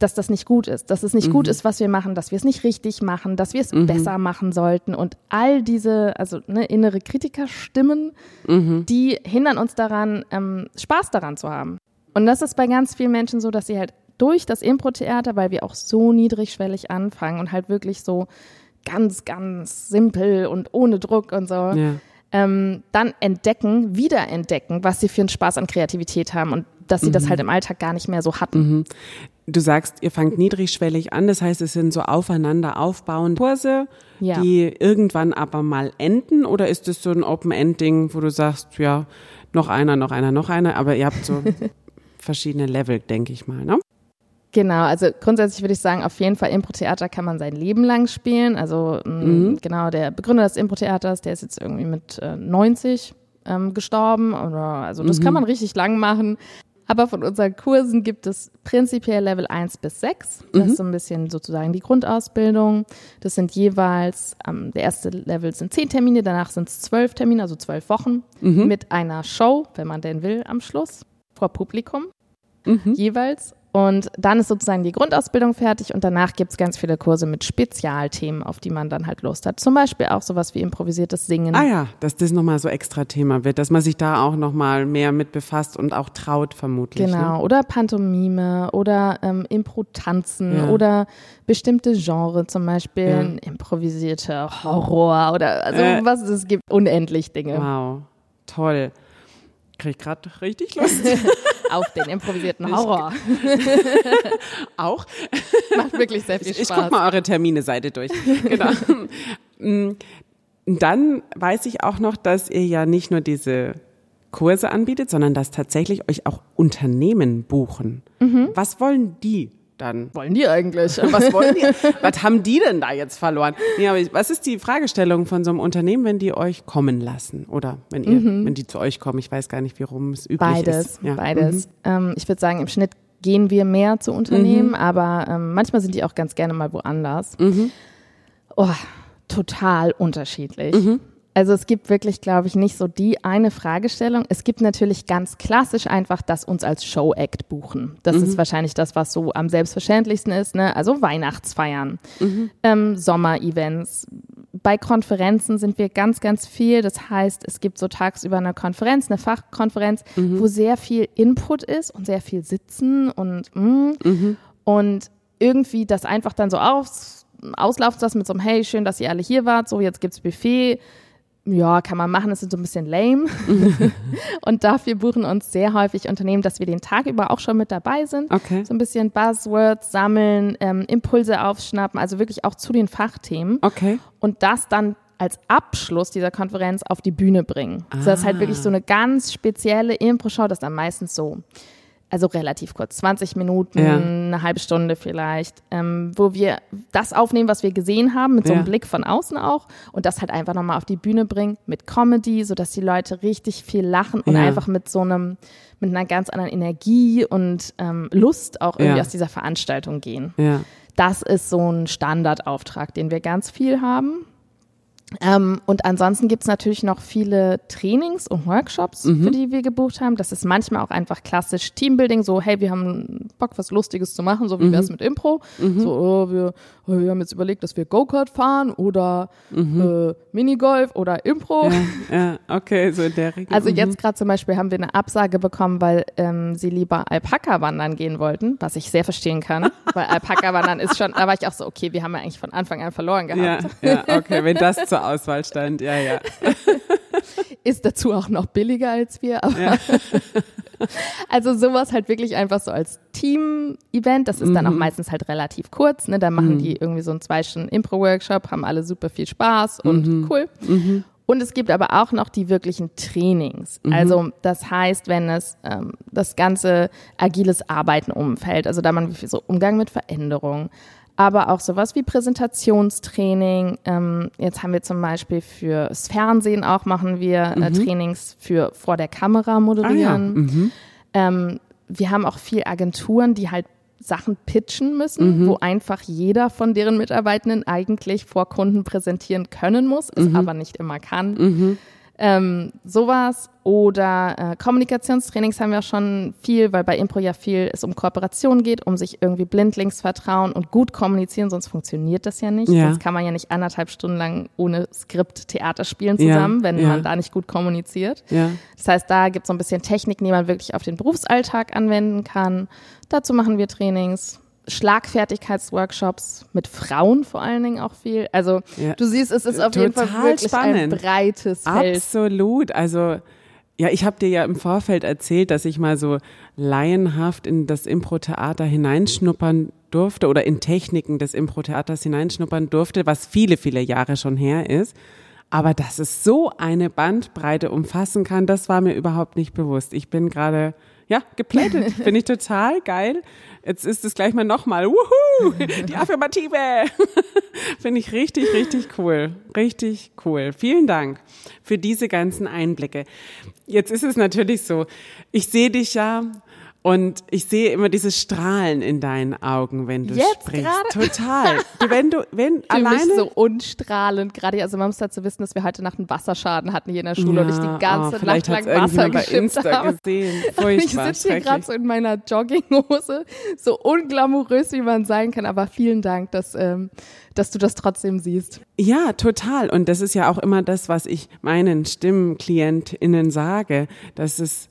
dass das nicht gut ist, dass es nicht gut ist, was wir machen, dass wir es nicht richtig machen, dass wir es besser machen sollten und all diese, also ne, innere Kritikerstimmen, die hindern uns daran, Spaß daran zu haben. Und das ist bei ganz vielen Menschen so, dass sie halt durch das Impro-Theater, weil wir auch so niedrigschwellig anfangen und halt wirklich so ganz, ganz simpel und ohne Druck und so, dann wiederentdecken, was sie für einen Spaß an Kreativität haben und dass sie das halt im Alltag gar nicht mehr so hatten. Du sagst, ihr fangt niedrigschwellig an, das heißt, es sind so aufeinander aufbauende Kurse, die irgendwann aber mal enden oder ist das so ein Open-End-Ding, wo du sagst, ja, noch einer, aber ihr habt so verschiedene Level, denke ich mal, ne? Genau, also grundsätzlich würde ich sagen, auf jeden Fall Impro-Theater kann man sein Leben lang spielen, also genau, der Begründer des Impro-Theaters, der ist jetzt irgendwie mit 90 gestorben, oder, also das kann man richtig lang machen. Aber von unseren Kursen gibt es prinzipiell Level 1 bis 6. Das ist so ein bisschen sozusagen die Grundausbildung. Das sind jeweils, der erste Level sind 10 Termine, danach sind es 12 Termine, also 12 Wochen mit einer Show, wenn man denn will, am Schluss vor Publikum jeweils. Und dann ist sozusagen die Grundausbildung fertig und danach gibt es ganz viele Kurse mit Spezialthemen, auf die man dann halt Lust hat. Zum Beispiel auch sowas wie improvisiertes Singen. Ah ja, dass das nochmal so extra Thema wird, dass man sich da auch nochmal mehr mit befasst und auch traut vermutlich. Genau, ne? Oder Pantomime oder Impro-Tanzen oder bestimmte Genre, zum Beispiel improvisierter Horror oder also was, es gibt unendlich Dinge. Wow, toll. Krieg gerade richtig Lust. Auf den improvisierten Horror. Auch. Macht wirklich sehr viel Spaß. Ich guck mal eure Termine-Seite durch. Genau. Dann weiß ich auch noch, dass ihr ja nicht nur diese Kurse anbietet, sondern dass tatsächlich euch auch Unternehmen buchen. Was wollen die dann? Wollen die eigentlich? Was wollen die? Was haben die denn da jetzt verloren? Nee, aber was ist die Fragestellung von so einem Unternehmen, wenn die euch kommen lassen? Oder wenn ihr, wenn die zu euch kommen? Ich weiß gar nicht, wie rum es üblich ist. Beides. Ich würde sagen, im Schnitt gehen wir mehr zu Unternehmen, aber manchmal sind die auch ganz gerne mal woanders. Oh, total unterschiedlich. Also es gibt wirklich, glaube ich, nicht so die eine Fragestellung. Es gibt natürlich ganz klassisch einfach, dass uns als Show-Act buchen. Das ist wahrscheinlich das, was so am selbstverständlichsten ist, ne? Also Weihnachtsfeiern, Sommer-Events. Bei Konferenzen sind wir ganz, ganz viel. Das heißt, es gibt so tagsüber eine Konferenz, eine Fachkonferenz, wo sehr viel Input ist und sehr viel Sitzen und irgendwie das einfach dann so auslaufen zu lassen mit so einem, hey, schön, dass ihr alle hier wart, so jetzt gibt's Buffet. Ja, kann man machen, das ist so ein bisschen lame. Und dafür buchen uns sehr häufig Unternehmen, dass wir den Tag über auch schon mit dabei sind. Okay. So ein bisschen Buzzwords sammeln, Impulse aufschnappen, also wirklich auch zu den Fachthemen. Okay. Und das dann als Abschluss dieser Konferenz auf die Bühne bringen. Ah. So, das ist halt wirklich so eine ganz spezielle Impro-Show, das ist dann meistens so. Also relativ kurz, 20 Minuten, eine halbe Stunde vielleicht, wo wir das aufnehmen, was wir gesehen haben, mit so einem Blick von außen auch und das halt einfach nochmal auf die Bühne bringen mit Comedy, sodass die Leute richtig viel lachen und einfach mit einer ganz anderen Energie und Lust auch irgendwie aus dieser Veranstaltung gehen. Ja. Das ist so ein Standardauftrag, den wir ganz viel haben. Und ansonsten gibt es natürlich noch viele Trainings und Workshops, für die wir gebucht haben. Das ist manchmal auch einfach klassisch Teambuilding, so hey, wir haben Bock, was Lustiges zu machen, so wie wär's mit Impro. So, wir haben jetzt überlegt, dass wir Go-Kart fahren oder Minigolf oder Impro. Ja, okay, so in der Richtung. Also jetzt gerade zum Beispiel haben wir eine Absage bekommen, weil sie lieber Alpaka wandern gehen wollten, was ich sehr verstehen kann, weil Alpaka wandern ist schon, da war ich auch so, okay, wir haben ja eigentlich von Anfang an verloren gehabt. Ja, ja, okay, wenn das zur Auswahl stand, ja, ja. Ist dazu auch noch billiger als wir, aber ja. Also sowas halt wirklich einfach so als Team-Event, das ist dann auch meistens halt relativ kurz, ne? Dann machen die irgendwie so einen 2-Stunden-Impro-Workshop, haben alle super viel Spaß und cool. Und es gibt aber auch noch die wirklichen Trainings. Also das heißt, wenn es das ganze agiles Arbeiten umfällt, also da man so Umgang mit Veränderung, aber auch sowas wie Präsentationstraining. Jetzt haben wir zum Beispiel fürs Fernsehen auch, machen wir Trainings für vor der Kamera moderieren. Wir haben auch viel Agenturen, die halt Sachen pitchen müssen, wo einfach jeder von deren Mitarbeitenden eigentlich vor Kunden präsentieren können muss, es aber nicht immer kann. Sowas oder Kommunikationstrainings haben wir schon viel, weil bei Impro ja viel es um Kooperation geht, um sich irgendwie blindlings vertrauen und gut kommunizieren, sonst funktioniert das ja nicht. Ja. Sonst kann man ja nicht 1,5 Stunden lang ohne Skript Theater spielen zusammen, wenn man da nicht gut kommuniziert. Das heißt, da gibt es so ein bisschen Techniken, die man wirklich auf den Berufsalltag anwenden kann. Dazu machen wir Trainings. Schlagfertigkeitsworkshops mit Frauen vor allen Dingen auch viel. Also du siehst, es ist auf jeden Fall wirklich spannend. Ein breites Feld. Absolut. Also ja, ich habe dir ja im Vorfeld erzählt, dass ich mal so laienhaft in das Impro-Theater hineinschnuppern durfte oder in Techniken des Impro-Theaters hineinschnuppern durfte, was viele, viele Jahre schon her ist. Aber dass es so eine Bandbreite umfassen kann, das war mir überhaupt nicht bewusst. Ich bin gerade... Ja, geplättet. Finde ich total geil. Jetzt ist es gleich mal nochmal. Wuhu! Die Affirmative! Finde ich richtig, richtig cool. Richtig cool. Vielen Dank für diese ganzen Einblicke. Jetzt ist es natürlich so, ich sehe dich ja und ich sehe immer dieses Strahlen in deinen Augen, wenn du jetzt sprichst. Grade? Total. Wenn ich alleine. Fühle mich so unstrahlend gerade. Also man muss dazu wissen, dass wir heute Nacht einen Wasserschaden hatten hier in der Schule und ich die ganze Nacht lang Wasser geschippt habe. Ich sitze hier gerade so in meiner Jogginghose, so unglamourös wie man sein kann. Aber vielen Dank, dass du das trotzdem siehst. Ja, total. Und das ist ja auch immer das, was ich meinen StimmklientInnen sage, dass es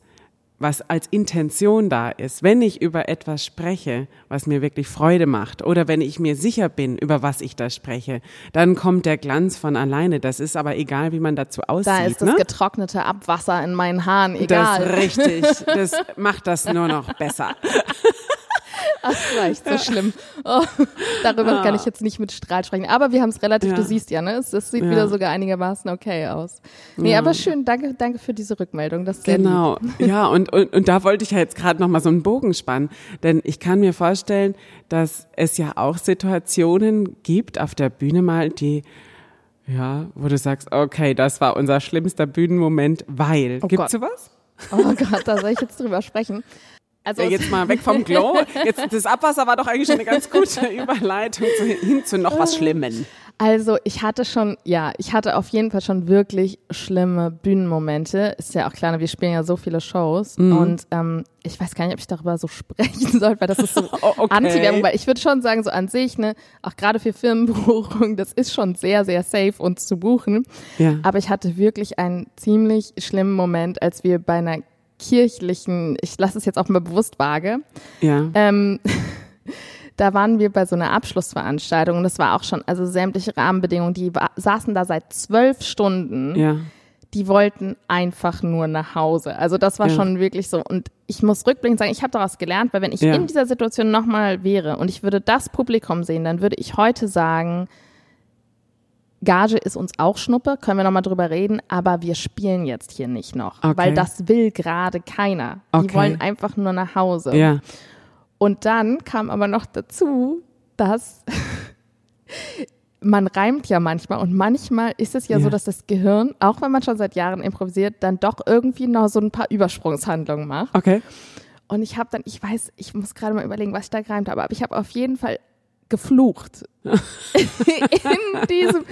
was als Intention da ist, wenn ich über etwas spreche, was mir wirklich Freude macht oder wenn ich mir sicher bin, über was ich da spreche, dann kommt der Glanz von alleine. Das ist aber egal, wie man dazu aussieht. Da ist das getrocknete Abwasser in meinen Haaren, egal. Das ist richtig, das macht das nur noch besser. Ach, war echt so schlimm. Oh, darüber kann ich jetzt nicht mit Strahl sprechen. Aber wir haben es relativ, du siehst ja, ne? Das sieht wieder sogar einigermaßen okay aus. Nee, aber schön, danke für diese Rückmeldung. Das ist genau, sehr lieb. Ja, und da wollte ich ja jetzt gerade nochmal so einen Bogen spannen. Denn ich kann mir vorstellen, dass es ja auch Situationen gibt auf der Bühne mal, die, ja, wo du sagst, okay, das war unser schlimmster Bühnenmoment, weil. Oh, gibt's sowas? Oh Gott, da soll ich jetzt drüber sprechen. Also ja, jetzt mal weg vom Glow. Jetzt, das Abwasser war doch eigentlich schon eine ganz gute Überleitung hin zu noch was Schlimmen. Also ich hatte auf jeden Fall schon wirklich schlimme Bühnenmomente. Ist ja auch klar, wir spielen ja so viele Shows und ich weiß gar nicht, ob ich darüber so sprechen sollte, weil das ist so Anti-Werbung, weil ich würde schon sagen, so an sich, ne, auch gerade für Firmenbuchungen, das ist schon sehr, sehr safe, uns zu buchen. Ja. Aber ich hatte wirklich einen ziemlich schlimmen Moment, als wir bei einer kirchlichen, ich lasse es jetzt auch mal bewusst vage, da waren wir bei so einer Abschlussveranstaltung und das war auch schon, also sämtliche Rahmenbedingungen, die saßen da seit 12 Stunden, die wollten einfach nur nach Hause. Also das war schon wirklich so und ich muss rückblickend sagen, ich habe daraus gelernt, weil wenn ich in dieser Situation nochmal wäre und ich würde das Publikum sehen, dann würde ich heute sagen, Gage ist uns auch Schnuppe, können wir nochmal drüber reden, aber wir spielen jetzt hier nicht noch, weil das will gerade keiner. Die wollen einfach nur nach Hause. Ja. Und dann kam aber noch dazu, dass man reimt ja manchmal und manchmal ist es ja so, dass das Gehirn, auch wenn man schon seit Jahren improvisiert, dann doch irgendwie noch so ein paar Übersprungshandlungen macht. Okay. Und ich habe dann, ich muss gerade mal überlegen, was ich da gereimt habe, aber ich habe auf jeden Fall geflucht in diesem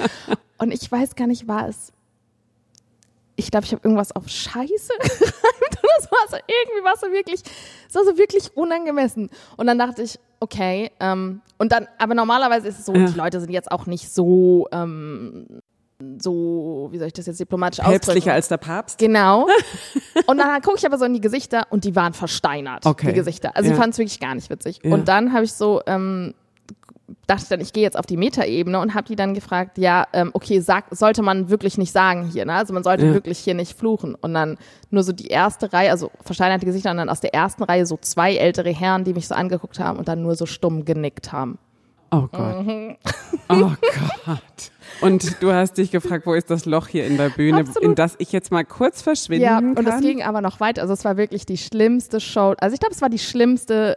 Und ich weiß gar nicht, war es, ich glaube, ich habe irgendwas auf Scheiße gereimt oder so. Also irgendwie war es so wirklich, es war so wirklich unangemessen. Und dann dachte ich, okay, und dann, aber normalerweise ist es so, ja, die Leute sind jetzt auch nicht so, so, wie soll ich das jetzt diplomatisch ausdrücken? Päpstlicher als der Papst? Genau. Und dann gucke ich aber so in die Gesichter und die waren versteinert, okay, die Gesichter. Also ja, ich fand es wirklich gar nicht witzig. Ja. Und dann habe ich so, dachte dann, ich gehe jetzt auf die Metaebene und habe die dann gefragt, ja, okay, sollte man wirklich nicht sagen hier, ne? Also man sollte ja wirklich hier nicht fluchen. Und dann nur so die erste Reihe, also versteinerte Gesichter, und dann aus der ersten Reihe so zwei ältere Herren, die mich so angeguckt haben und dann nur so stumm genickt haben. Oh Gott. Mhm. Oh Gott. Und du hast dich gefragt, wo ist das Loch hier in der Bühne, absolut, in das ich jetzt mal kurz verschwinden kann? Ja, und es ging aber noch weiter. Also es war wirklich die schlimmste Show. Also ich glaube, es war die schlimmste,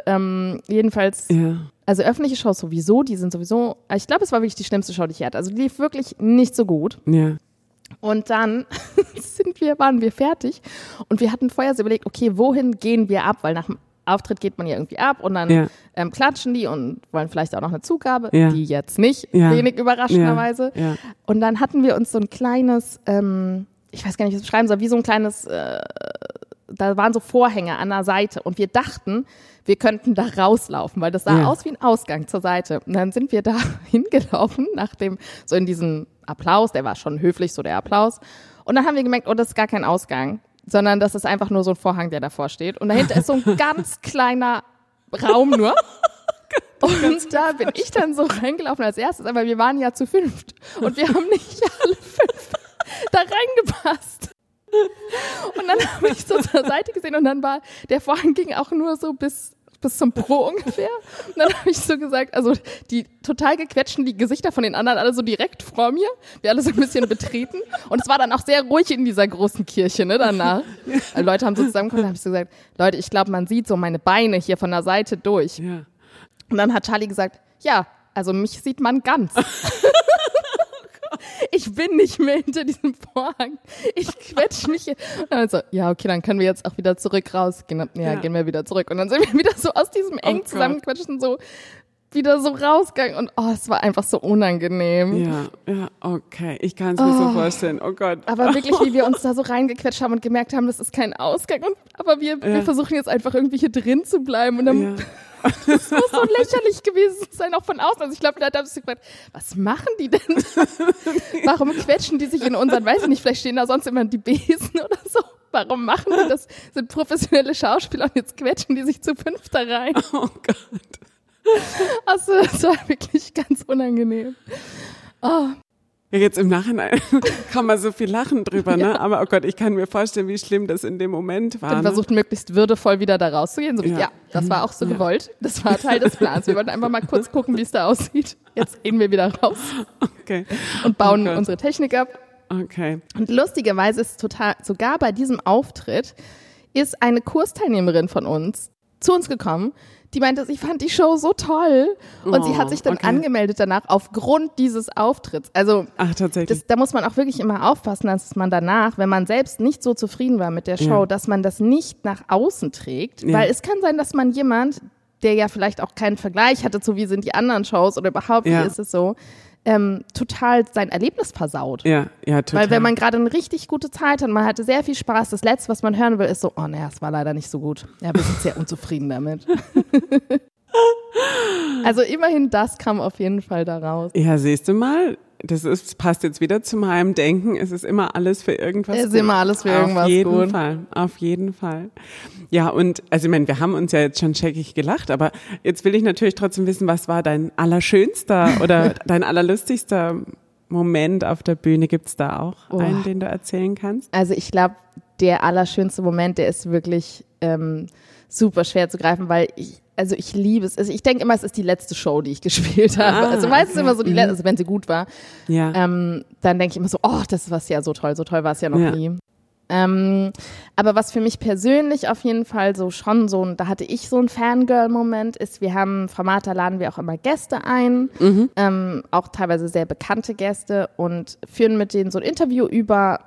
jedenfalls, ja, also öffentliche Shows sowieso, die sind sowieso, ich glaube, es war wirklich die schlimmste Show, die ich hatte. Also die lief wirklich nicht so gut. Ja. Und dann waren wir fertig und wir hatten vorher so überlegt, okay, wohin gehen wir ab? Weil nach dem Auftritt geht man ja irgendwie ab und dann ja, klatschen die und wollen vielleicht auch noch eine Zugabe, ja, die jetzt nicht, ja, wenig überraschenderweise. Ja. Ja. Und dann hatten wir uns so ein kleines, ich weiß gar nicht, wie ich es beschreiben soll, wie so ein kleines, da waren so Vorhänge an der Seite und wir dachten, wir könnten da rauslaufen, weil das sah ja aus wie ein Ausgang zur Seite. Und dann sind wir da hingelaufen, nachdem so in diesem Applaus, der war schon höflich, so der Applaus. Und dann haben wir gemerkt, oh, das ist gar kein Ausgang, sondern das ist einfach nur so ein Vorhang, der davor steht. Und dahinter ist so ein ganz kleiner Raum nur. Und da bin ich dann so reingelaufen als erstes, aber wir waren ja zu fünft. Und wir haben nicht alle fünf da reingepasst. Und dann habe ich so zur Seite gesehen und dann war, der Vorhang ging auch nur so bis zum Pro ungefähr. Und dann habe ich so gesagt, also die total gequetschten, die Gesichter von den anderen alle so direkt vor mir. Wir alle so ein bisschen betreten. Und es war dann auch sehr ruhig in dieser großen Kirche, ne, danach. Also Leute haben so zusammengekommen, da habe ich so gesagt, Leute, ich glaube, man sieht so meine Beine hier von der Seite durch. Ja. Und dann hat Charlie gesagt, ja, also mich sieht man ganz. Ich bin nicht mehr hinter diesem Vorhang. Ich quetsche mich hier. Und dann so, ja, okay, dann können wir jetzt auch wieder zurück rausgehen. Ja, gehen wir wieder zurück. Und dann sind wir wieder so aus diesem eng zusammengequetschten so wieder so rausgegangen. Und oh, es war einfach so unangenehm. Ja, okay. Ich kann es mir so vorstellen. Oh Gott. Aber wirklich, wie wir uns da so reingequetscht haben und gemerkt haben, das ist kein Ausgang. Aber wir versuchen jetzt einfach irgendwie hier drin zu bleiben. Und dann... Ja. Das muss so lächerlich gewesen sein, auch von außen. Also ich glaube, da haben sie gefragt, was machen die denn? Warum quetschen die sich in unseren, weiß ich nicht, vielleicht stehen da sonst immer die Besen oder so. Warum machen die das? Sind professionelle Schauspieler und jetzt quetschen die sich zu fünf da rein. Oh Gott. Also das war wirklich ganz unangenehm. Oh. Ja, jetzt im Nachhinein kann man so viel lachen drüber, ne? Ja. Aber oh Gott, ich kann mir vorstellen, wie schlimm das in dem Moment war. Wir haben versucht, möglichst würdevoll wieder da rauszugehen. So wie, ja, das war auch so gewollt. Das war Teil des Plans. Wir wollten einfach mal kurz gucken, wie es da aussieht. Jetzt gehen wir wieder raus. Okay. Und bauen unsere Technik ab. Okay. Und lustigerweise ist total, sogar bei diesem Auftritt ist eine Kursteilnehmerin von uns zu uns gekommen, die meinte, ich fand die Show so toll. Und sie hat sich dann angemeldet danach aufgrund dieses Auftritts. Also da muss man auch wirklich immer aufpassen, dass man danach, wenn man selbst nicht so zufrieden war mit der Show, dass man das nicht nach außen trägt. Ja. Weil es kann sein, dass man jemand, der ja vielleicht auch keinen Vergleich hatte, so wie sind die anderen Shows oder überhaupt, wie ist es so, total sein Erlebnis versaut. Ja, total. Weil wenn man gerade eine richtig gute Zeit hat, man hatte sehr viel Spaß, das Letzte, was man hören will, ist so, oh naja, es war leider nicht so gut. Ja, wir sind sehr unzufrieden damit. Also immerhin das kam auf jeden Fall da raus. Ja, siehst du mal, das passt jetzt wieder zu meinem Denken, es ist immer alles für irgendwas gut. Es ist immer alles für irgendwas gut. Auf jeden Fall. Ja, und also ich meine, wir haben uns ja jetzt schon scheckig gelacht, aber jetzt will ich natürlich trotzdem wissen, was war dein allerschönster oder dein allerlustigster Moment auf der Bühne? Gibt es da auch einen, den du erzählen kannst? Also ich glaube, der allerschönste Moment, der ist wirklich super schwer zu greifen, weil ich liebe es. Also ich denke immer, es ist die letzte Show, die ich gespielt habe. Also meistens immer so die letzte, also wenn sie gut war. Ja. Dann denke ich immer so, oh, das war ja so toll war es ja noch nie. Aber was für mich persönlich auf jeden Fall da hatte ich so einen Fangirl-Moment, ist, wir haben, Frau Martha laden wir auch immer Gäste ein, auch teilweise sehr bekannte Gäste und führen mit denen so ein Interview über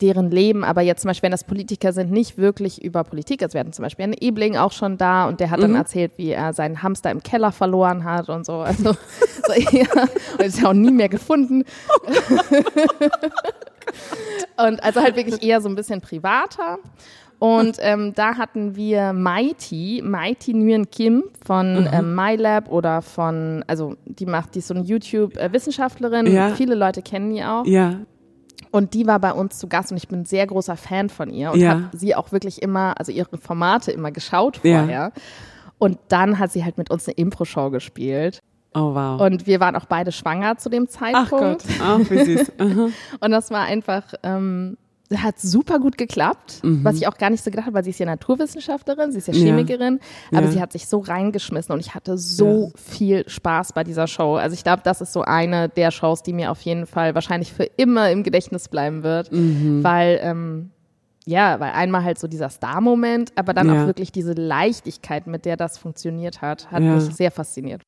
deren Leben, aber jetzt zum Beispiel, wenn das Politiker sind, nicht wirklich über Politik. Es werden zum Beispiel Herrn Ebling auch schon da und der hat dann erzählt, wie er seinen Hamster im Keller verloren hat und so. Also, und ist ja auch nie mehr gefunden. Und also halt wirklich eher so ein bisschen privater. Und da hatten wir Mighty Nguyen Kim von MyLab oder von, also die ist so eine YouTube-Wissenschaftlerin. Ja. Viele Leute kennen die auch. Ja. Und die war bei uns zu Gast und ich bin ein sehr großer Fan von ihr und habe sie auch wirklich immer, also ihre Formate immer geschaut vorher. Ja. Und dann hat sie halt mit uns eine Impro-Show gespielt. Oh, wow. Und wir waren auch beide schwanger zu dem Zeitpunkt. Ach Gott, wie süß. Uh-huh. Und das war einfach, hat super gut geklappt, was ich auch gar nicht so gedacht habe, weil sie ist ja Naturwissenschaftlerin, sie ist ja Chemikerin, aber sie hat sich so reingeschmissen und ich hatte so viel Spaß bei dieser Show. Also ich glaube, das ist so eine der Shows, die mir auf jeden Fall wahrscheinlich für immer im Gedächtnis bleiben wird, weil weil einmal halt so dieser Star-Moment, aber dann auch wirklich diese Leichtigkeit, mit der das funktioniert hat, hat mich sehr fasziniert.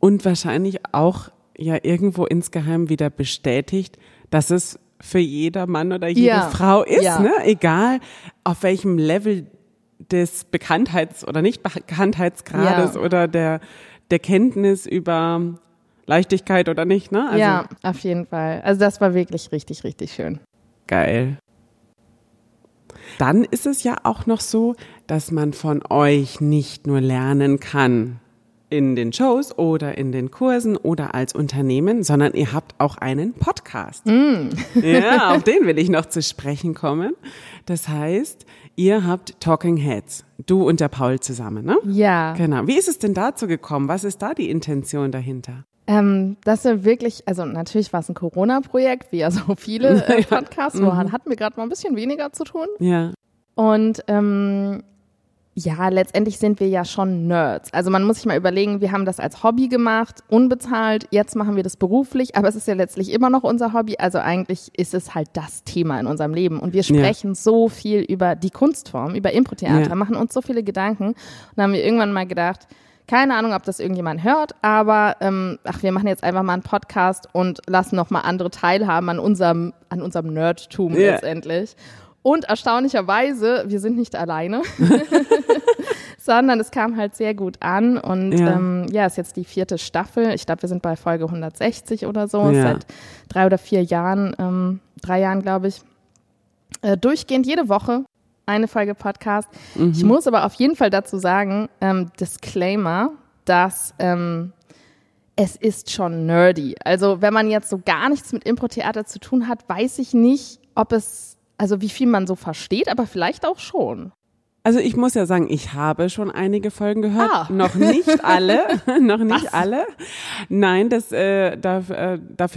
Und wahrscheinlich auch ja irgendwo insgeheim wieder bestätigt, dass es für jeder Mann oder jede Frau ist, ne? Egal auf welchem Level des Bekanntheits- oder Nicht-Bekanntheitsgrades oder der Kenntnis über Leichtigkeit oder nicht, ne? Also, ja, auf jeden Fall. Also das war wirklich richtig, richtig schön. Geil. Dann ist es ja auch noch so, dass man von euch nicht nur lernen kann in den Shows oder in den Kursen oder als Unternehmen, sondern ihr habt auch einen Podcast. Mm. Ja, auf den will ich noch zu sprechen kommen. Das heißt, ihr habt Talking Heads, du und der Paul zusammen, ne? Ja. Genau. Wie ist es denn dazu gekommen? Was ist da die Intention dahinter? Dass wir wirklich, also natürlich war es ein Corona-Projekt, wie ja so viele Podcasts, woran hatten wir gerade mal ein bisschen weniger zu tun. Ja. Und ja, letztendlich sind wir ja schon Nerds. Also man muss sich mal überlegen, wir haben das als Hobby gemacht, unbezahlt, jetzt machen wir das beruflich, aber es ist ja letztlich immer noch unser Hobby. Also eigentlich ist es halt das Thema in unserem Leben. Und wir sprechen so viel über die Kunstform, über Impro-Theater, machen uns so viele Gedanken. Und dann haben wir irgendwann mal gedacht, keine Ahnung, ob das irgendjemand hört, aber wir machen jetzt einfach mal einen Podcast und lassen nochmal andere teilhaben an unserem Nerdtum letztendlich. Und erstaunlicherweise, wir sind nicht alleine, sondern es kam halt sehr gut an und ist jetzt die 4. Staffel. Ich glaube, wir sind bei Folge 160 oder so, seit 3 oder 4 Jahren, 3 Jahren glaube ich, durchgehend jede Woche eine Folge Podcast. Mhm. Ich muss aber auf jeden Fall dazu sagen, Disclaimer, dass es ist schon nerdy. Also wenn man jetzt so gar nichts mit Impro-Theater zu tun hat, weiß ich nicht, ob es, also wie viel man so versteht, aber vielleicht auch schon. Also ich muss ja sagen, ich habe schon einige Folgen gehört, noch nicht alle, alle. Nein, dafür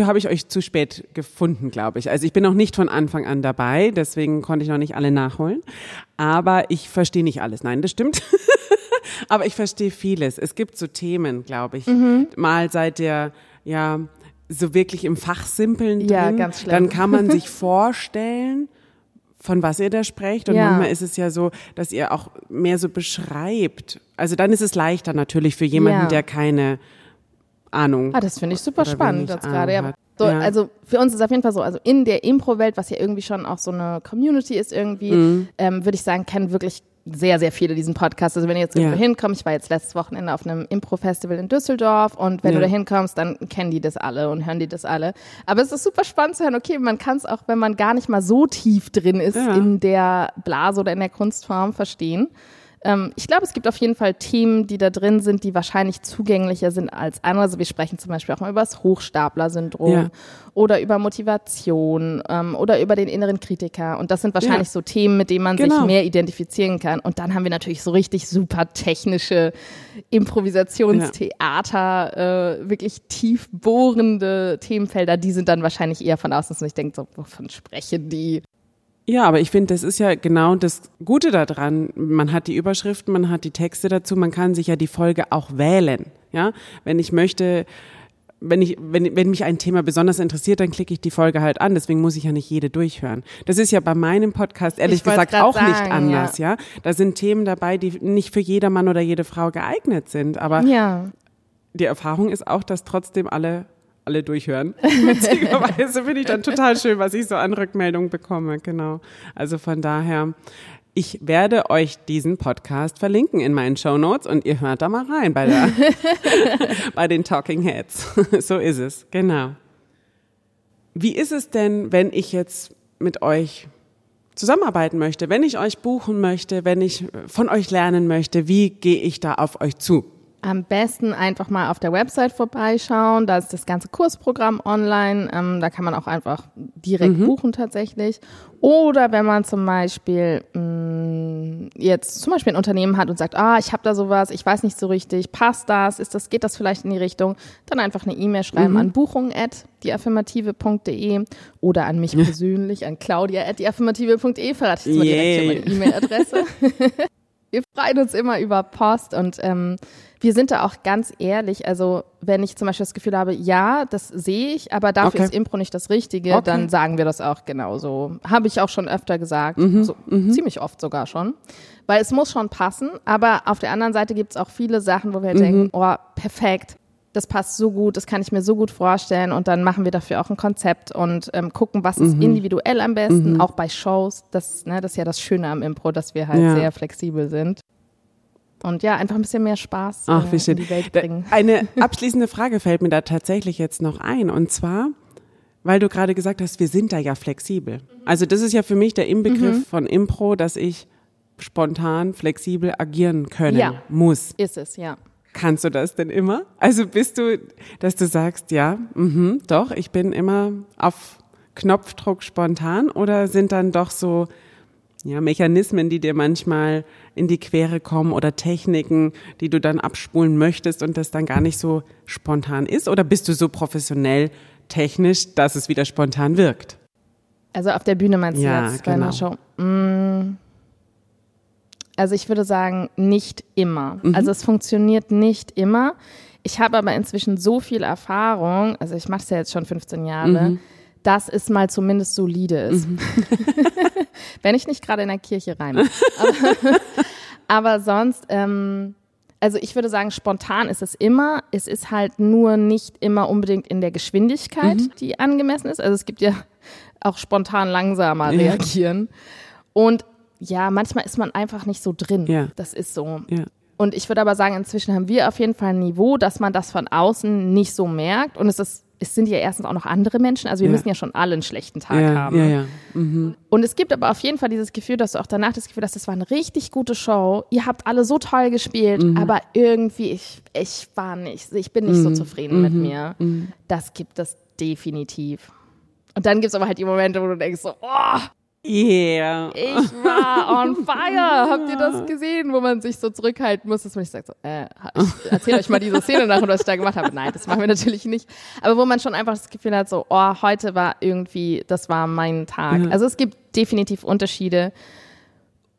habe ich euch zu spät gefunden, glaube ich. Also ich bin noch nicht von Anfang an dabei, deswegen konnte ich noch nicht alle nachholen. Aber ich verstehe nicht alles, nein, das stimmt. Aber ich verstehe vieles. Es gibt so Themen, glaube ich. Mhm. Mal seid ihr, so wirklich im Fachsimpeln drin. Ja, ganz schlimm. Dann kann man sich vorstellen, von was ihr da sprecht. Und manchmal ist es ja so, dass ihr auch mehr so beschreibt. Also dann ist es leichter natürlich für jemanden, der keine Ahnung. Ah, das finde ich super spannend jetzt gerade. Ja. So, also für uns ist auf jeden Fall so, also in der Impro-Welt, was ja irgendwie schon auch so eine Community ist irgendwie, würde ich sagen, kennen wirklich sehr, sehr viele diesen Podcast. Also wenn ich jetzt irgendwo hinkomme, ich war jetzt letztes Wochenende auf einem Impro-Festival in Düsseldorf und wenn du da hinkommst, dann kennen die das alle und hören die das alle. Aber es ist super spannend zu hören, okay, man kann es auch, wenn man gar nicht mal so tief drin ist in der Blase oder in der Kunstform, verstehen. Ich glaube, es gibt auf jeden Fall Themen, die da drin sind, die wahrscheinlich zugänglicher sind als andere. Also wir sprechen zum Beispiel auch mal über das Hochstapler-Syndrom oder über Motivation oder über den inneren Kritiker. Und das sind wahrscheinlich so Themen, mit denen man sich mehr identifizieren kann. Und dann haben wir natürlich so richtig super technische Improvisationstheater, wirklich tief bohrende Themenfelder. Die sind dann wahrscheinlich eher von außen. Und ich denke so, wovon sprechen die? Ja, aber ich finde, das ist ja genau das Gute daran. Man hat die Überschriften, man hat die Texte dazu, man kann sich ja die Folge auch wählen. Ja, wenn ich möchte, wenn mich ein Thema besonders interessiert, dann klicke ich die Folge halt an. Deswegen muss ich ja nicht jede durchhören. Das ist ja bei meinem Podcast ehrlich gesagt auch nicht anders. Ja, da sind Themen dabei, die nicht für jedermann oder jede Frau geeignet sind. Aber die Erfahrung ist auch, dass trotzdem alle alle durchhören. Witzigerweise finde ich dann total schön, was ich so an Rückmeldungen bekomme, genau. Also von daher, ich werde euch diesen Podcast verlinken in meinen Shownotes und ihr hört da mal rein bei der bei den Talking Heads. So ist es, genau. Wie ist es denn, wenn ich jetzt mit euch zusammenarbeiten möchte, wenn ich euch buchen möchte, wenn ich von euch lernen möchte, wie gehe ich da auf euch zu? Am besten einfach mal auf der Website vorbeischauen, da ist das ganze Kursprogramm online, da kann man auch einfach direkt buchen tatsächlich. Oder wenn man zum Beispiel ein Unternehmen hat und sagt, ich habe da sowas, ich weiß nicht so richtig, passt das, geht das vielleicht in die Richtung, dann einfach eine E-Mail schreiben an buchung@dieaffirmative.de oder an mich persönlich, an claudia@dieaffirmative.de, verrate ich jetzt mal direkt hier meine E-Mail-Adresse. Wir freuen uns immer über Post und wir sind da auch ganz ehrlich. Also wenn ich zum Beispiel das Gefühl habe, ja, das sehe ich, aber dafür ist Impro nicht das Richtige, dann sagen wir das auch genauso. Habe ich auch schon öfter gesagt, ziemlich oft sogar schon, weil es muss schon passen. Aber auf der anderen Seite gibt es auch viele Sachen, wo wir denken, perfekt, das passt so gut, das kann ich mir so gut vorstellen. Und dann machen wir dafür auch ein Konzept und gucken, was ist individuell am besten, auch bei Shows. Das ist ja das Schöne am Impro, dass wir halt sehr flexibel sind. Und ja, einfach ein bisschen mehr Spaß in die Welt bringen. Eine abschließende Frage fällt mir da tatsächlich jetzt noch ein. Und zwar, weil du gerade gesagt hast, wir sind da ja flexibel. Also das ist ja für mich der Inbegriff von Impro, dass ich spontan, flexibel agieren können muss. Ist es, ja. Kannst du das denn immer? Also bist du, dass du sagst, doch, ich bin immer auf Knopfdruck spontan, oder sind dann doch so Mechanismen, die dir manchmal in die Quere kommen oder Techniken, die du dann abspulen möchtest und das dann gar nicht so spontan ist? Oder bist du so professionell technisch, dass es wieder spontan wirkt? Also auf der Bühne meinst du jetzt bei einer Show? Also ich würde sagen, nicht immer. Also es funktioniert nicht immer. Ich habe aber inzwischen so viel Erfahrung, also ich mache es ja jetzt schon 15 Jahre, dass es mal zumindest solide ist. Wenn ich nicht gerade in der Kirche rein bin. Aber sonst, also ich würde sagen, spontan ist es immer. Es ist halt nur nicht immer unbedingt in der Geschwindigkeit, die angemessen ist. Also es gibt ja auch spontan langsamer reagieren. Und manchmal ist man einfach nicht so drin. Ja. Das ist so. Ja. Und ich würde aber sagen, inzwischen haben wir auf jeden Fall ein Niveau, dass man das von außen nicht so merkt. Und es sind ja erstens auch noch andere Menschen. Also wir müssen ja schon alle einen schlechten Tag haben. Ja, ja. Und es gibt aber auf jeden Fall dieses Gefühl, dass du auch danach das Gefühl hast, das war eine richtig gute Show. Ihr habt alle so toll gespielt, aber irgendwie, ich bin nicht so zufrieden mit mir. Das gibt es definitiv. Und dann gibt es aber halt die Momente, wo du denkst so, yeah. Ich war on fire. Habt ihr das gesehen, wo man sich so zurückhalten muss, dass man nicht sagt, ich erzähle euch mal diese Szene nach und was ich da gemacht habe. Nein, das machen wir natürlich nicht. Aber wo man schon einfach das Gefühl hat, so, heute war irgendwie, das war mein Tag. Also es gibt definitiv Unterschiede.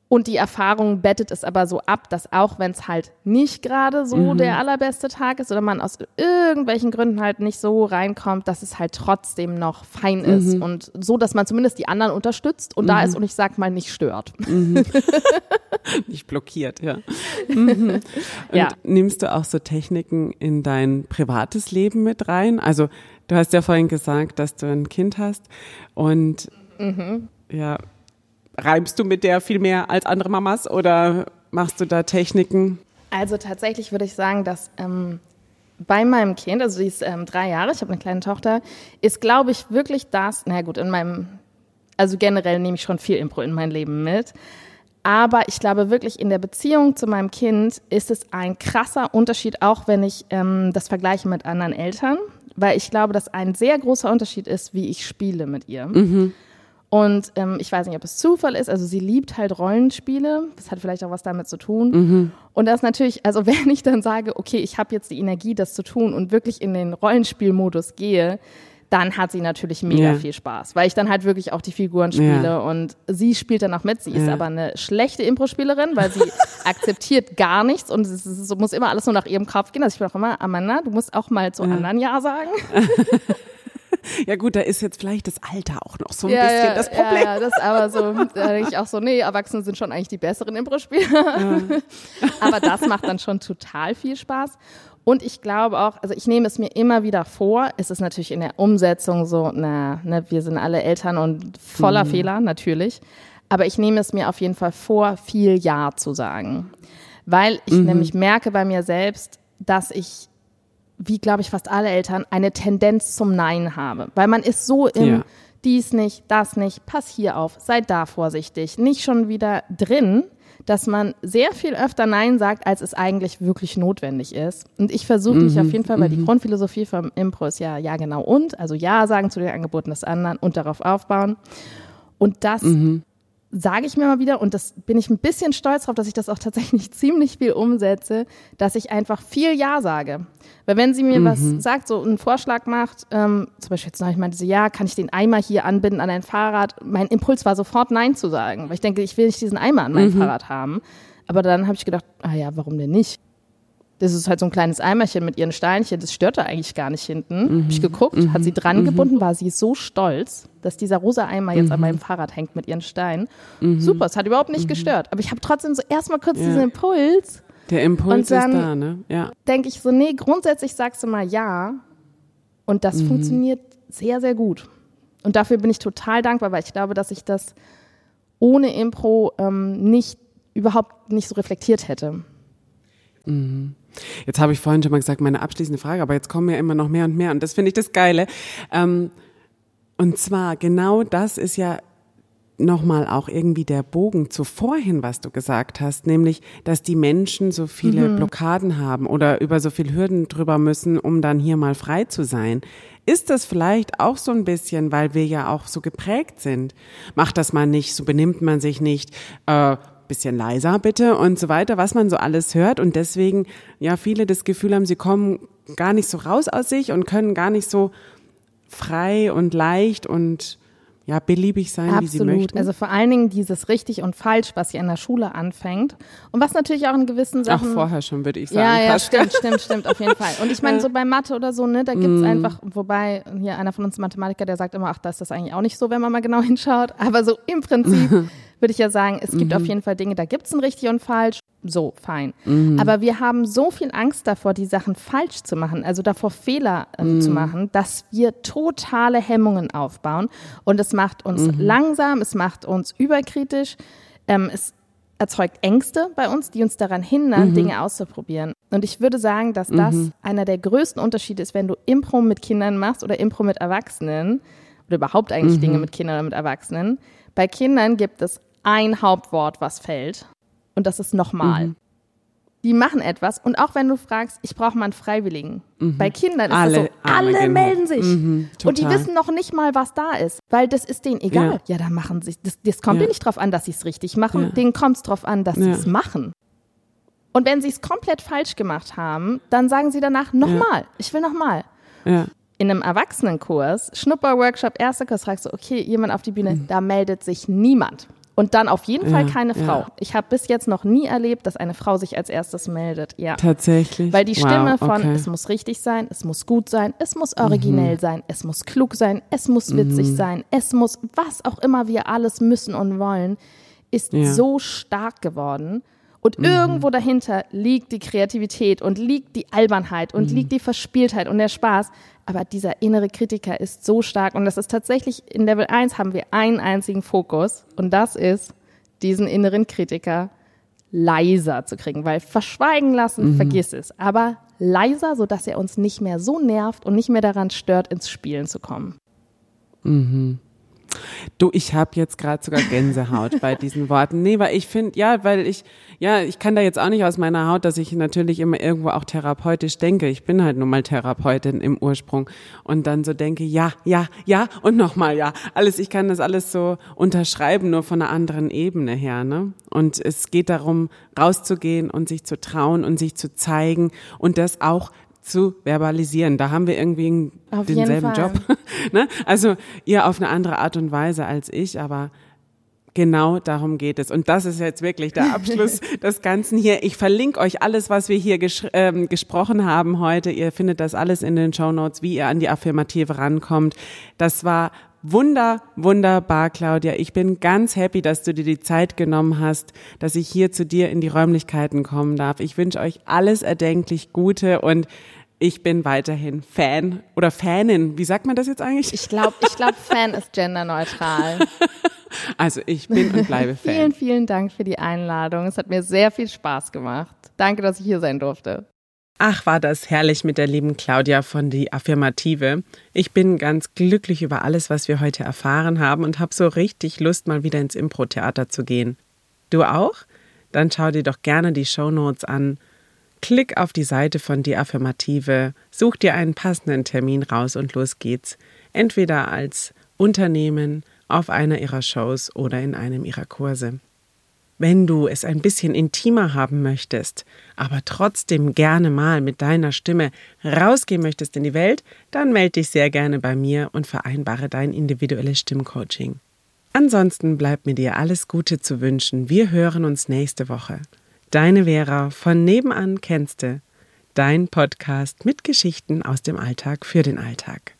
Und die Erfahrung bettet es aber so ab, dass auch wenn es halt nicht gerade so der allerbeste Tag ist oder man aus irgendwelchen Gründen halt nicht so reinkommt, dass es halt trotzdem noch fein ist und so, dass man zumindest die anderen unterstützt und da ist und ich sag mal nicht stört. Nicht blockiert, ja. Und nimmst du auch so Techniken in dein privates Leben mit rein? Also du hast ja vorhin gesagt, dass du ein Kind hast und reibst du mit der viel mehr als andere Mamas oder machst du da Techniken? Also tatsächlich würde ich sagen, dass bei meinem Kind, also die ist 3 Jahre, ich habe eine kleine Tochter, ist glaube ich wirklich das, also generell nehme ich schon viel Impro in mein Leben mit, aber ich glaube wirklich in der Beziehung zu meinem Kind ist es ein krasser Unterschied, auch wenn ich das vergleiche mit anderen Eltern, weil ich glaube, dass ein sehr großer Unterschied ist, wie ich spiele mit ihr. Und ich weiß nicht, ob es Zufall ist, also sie liebt halt Rollenspiele, das hat vielleicht auch was damit zu tun. Und das natürlich, also wenn ich dann sage, okay, ich habe jetzt die Energie, das zu tun und wirklich in den Rollenspielmodus gehe, dann hat sie natürlich mega viel Spaß, weil ich dann halt wirklich auch die Figuren spiele und sie spielt dann auch mit. Sie ist aber eine schlechte Impro-Spielerin, weil sie akzeptiert gar nichts und es muss immer alles nur nach ihrem Kopf gehen. Also ich bin auch immer, Amanda, du musst auch mal zu anderen Ja sagen. Ja gut, da ist jetzt vielleicht das Alter auch noch so ein bisschen das Problem. Ja, das aber so, da denke ich auch so, nee, Erwachsene sind schon eigentlich die besseren Impro-Spieler. Ja. Aber das macht dann schon total viel Spaß. Und ich glaube auch, also ich nehme es mir immer wieder vor, es ist natürlich in der Umsetzung so, wir sind alle Eltern und voller Fehler natürlich, aber ich nehme es mir auf jeden Fall vor, viel Ja zu sagen, weil ich nämlich merke bei mir selbst, dass ich, wie glaube ich fast alle Eltern, eine Tendenz zum Nein habe, weil man ist so im dies nicht, das nicht, pass hier auf, sei da vorsichtig, nicht schon wieder drin, dass man sehr viel öfter Nein sagt, als es eigentlich wirklich notwendig ist. Und ich versuche mich auf jeden Fall, weil die Grundphilosophie vom Impro ist ja genau und, also Ja sagen zu den Angeboten des anderen und darauf aufbauen. Und das sage ich mir mal wieder, und das bin ich ein bisschen stolz drauf, dass ich das auch tatsächlich ziemlich viel umsetze, dass ich einfach viel Ja sage. Weil wenn sie mir was sagt, so einen Vorschlag macht, zum Beispiel jetzt neulich meinte sie, ja, kann ich den Eimer hier anbinden an ein Fahrrad? Mein Impuls war sofort Nein zu sagen, weil ich denke, ich will nicht diesen Eimer an meinem Fahrrad haben. Aber dann habe ich gedacht, ah ja, warum denn nicht? Das ist halt so ein kleines Eimerchen mit ihren Steinchen, das stört da eigentlich gar nicht hinten. Habe ich geguckt, hat sie dran gebunden, war sie so stolz, dass dieser rosa Eimer jetzt an meinem Fahrrad hängt mit ihren Steinen. Super, es hat überhaupt nicht gestört. Aber ich habe trotzdem so erstmal kurz diesen Impuls. Der Impuls ist da, ne? Ja. Denke ich so, nee, grundsätzlich sagst du mal ja. Und das funktioniert sehr, sehr gut. Und dafür bin ich total dankbar, weil ich glaube, dass ich das ohne Impro überhaupt nicht so reflektiert hätte. Jetzt habe ich vorhin schon mal gesagt, meine abschließende Frage, aber jetzt kommen ja immer noch mehr und mehr und das finde ich das Geile. Und zwar, genau das ist ja nochmal auch irgendwie der Bogen zu vorhin, was du gesagt hast, nämlich, dass die Menschen so viele Blockaden haben oder über so viele Hürden drüber müssen, um dann hier mal frei zu sein. Ist das vielleicht auch so ein bisschen, weil wir ja auch so geprägt sind? Macht das man nicht, so benimmt man sich nicht, bisschen leiser bitte und so weiter, was man so alles hört und deswegen ja viele das Gefühl haben, sie kommen gar nicht so raus aus sich und können gar nicht so frei und leicht und ja beliebig sein, wie sie möchten. Also vor allen Dingen dieses richtig und falsch, was hier in der Schule anfängt und was natürlich auch in gewissen Sachen… Ach, vorher schon, würde ich sagen. Ja, stimmt, auf jeden Fall. Und ich meine, so bei Mathe oder so, ne, da gibt es einfach, wobei hier einer von uns Mathematiker, der sagt immer, ach, da ist das eigentlich auch nicht so, wenn man mal genau hinschaut, aber so im Prinzip… würde ich ja sagen, es gibt auf jeden Fall Dinge, da gibt es ein richtig und falsch, so, fein. Aber wir haben so viel Angst davor, die Sachen falsch zu machen, also davor Fehler zu machen, dass wir totale Hemmungen aufbauen und es macht uns langsam, es macht uns überkritisch, es erzeugt Ängste bei uns, die uns daran hindern, Dinge auszuprobieren. Und ich würde sagen, dass das einer der größten Unterschiede ist, wenn du Impro mit Kindern machst oder Impro mit Erwachsenen oder überhaupt eigentlich Dinge mit Kindern oder mit Erwachsenen. Bei Kindern gibt es ein Hauptwort, was fällt. Und das ist nochmal. Die machen etwas. Und auch wenn du fragst, ich brauche mal einen Freiwilligen. Bei Kindern ist es so, alle melden sich. Und die wissen noch nicht mal, was da ist. Weil das ist denen egal. Ja, da machen sie das kommt denen nicht drauf an, dass sie es richtig machen. Ja. Denen kommt es drauf an, dass sie es machen. Und wenn sie es komplett falsch gemacht haben, dann sagen sie danach nochmal. Ja. Ich will nochmal. Ja. In einem Erwachsenenkurs, Schnupperworkshop, erster Kurs, fragst du, okay, jemand auf die Bühne, da meldet sich niemand. Und dann auf jeden Fall keine Frau. Ich habe bis jetzt noch nie erlebt, dass eine Frau sich als erstes meldet. Ja. Tatsächlich? Weil die Stimme von, es muss richtig sein, es muss gut sein, es muss originell sein, es muss klug sein, es muss witzig sein, es muss, was auch immer wir alles müssen und wollen, ist so stark geworden. Und irgendwo dahinter liegt die Kreativität und liegt die Albernheit und liegt die Verspieltheit und der Spaß. Aber dieser innere Kritiker ist so stark. Und das ist tatsächlich, in Level 1 haben wir einen einzigen Fokus. Und das ist, diesen inneren Kritiker leiser zu kriegen. Weil verschweigen lassen, vergiss es. Aber leiser, sodass er uns nicht mehr so nervt und nicht mehr daran stört, ins Spielen zu kommen. Du, ich habe jetzt gerade sogar Gänsehaut bei diesen Worten. Nee, weil ich finde, ich kann da jetzt auch nicht aus meiner Haut, dass ich natürlich immer irgendwo auch therapeutisch denke. Ich bin halt nun mal Therapeutin im Ursprung und dann so denke, ja und nochmal ja. Alles, ich kann das alles so unterschreiben, nur von einer anderen Ebene her, ne? Und es geht darum, rauszugehen und sich zu trauen und sich zu zeigen und das auch zu verbalisieren. Da haben wir irgendwie denselben Job. Ne? Also ihr auf eine andere Art und Weise als ich, aber genau darum geht es. Und das ist jetzt wirklich der Abschluss des Ganzen hier. Ich verlinke euch alles, was wir hier gesprochen haben heute. Ihr findet das alles in den Shownotes, wie ihr an die Affirmative rankommt. Das war Wunderbar, Claudia. Ich bin ganz happy, dass du dir die Zeit genommen hast, dass ich hier zu dir in die Räumlichkeiten kommen darf. Ich wünsche euch alles erdenklich Gute und ich bin weiterhin Fan oder Fanin. Wie sagt man das jetzt eigentlich? Ich glaube, Fan ist genderneutral. Also ich bin und bleibe Fan. Vielen, vielen Dank für die Einladung. Es hat mir sehr viel Spaß gemacht. Danke, dass ich hier sein durfte. Ach, war das herrlich mit der lieben Claudia von Die Affirmative. Ich bin ganz glücklich über alles, was wir heute erfahren haben und habe so richtig Lust, mal wieder ins Impro-Theater zu gehen. Du auch? Dann schau dir doch gerne die Shownotes an. Klick auf die Seite von Die Affirmative, such dir einen passenden Termin raus und los geht's. Entweder als Unternehmen, auf einer ihrer Shows oder in einem ihrer Kurse. Wenn du es ein bisschen intimer haben möchtest, aber trotzdem gerne mal mit deiner Stimme rausgehen möchtest in die Welt, dann melde dich sehr gerne bei mir und vereinbare dein individuelles Stimmcoaching. Ansonsten bleibt mir dir alles Gute zu wünschen. Wir hören uns nächste Woche. Deine Vera von Nebenan! Kennste? Dein Podcast mit Geschichten aus dem Alltag für den Alltag.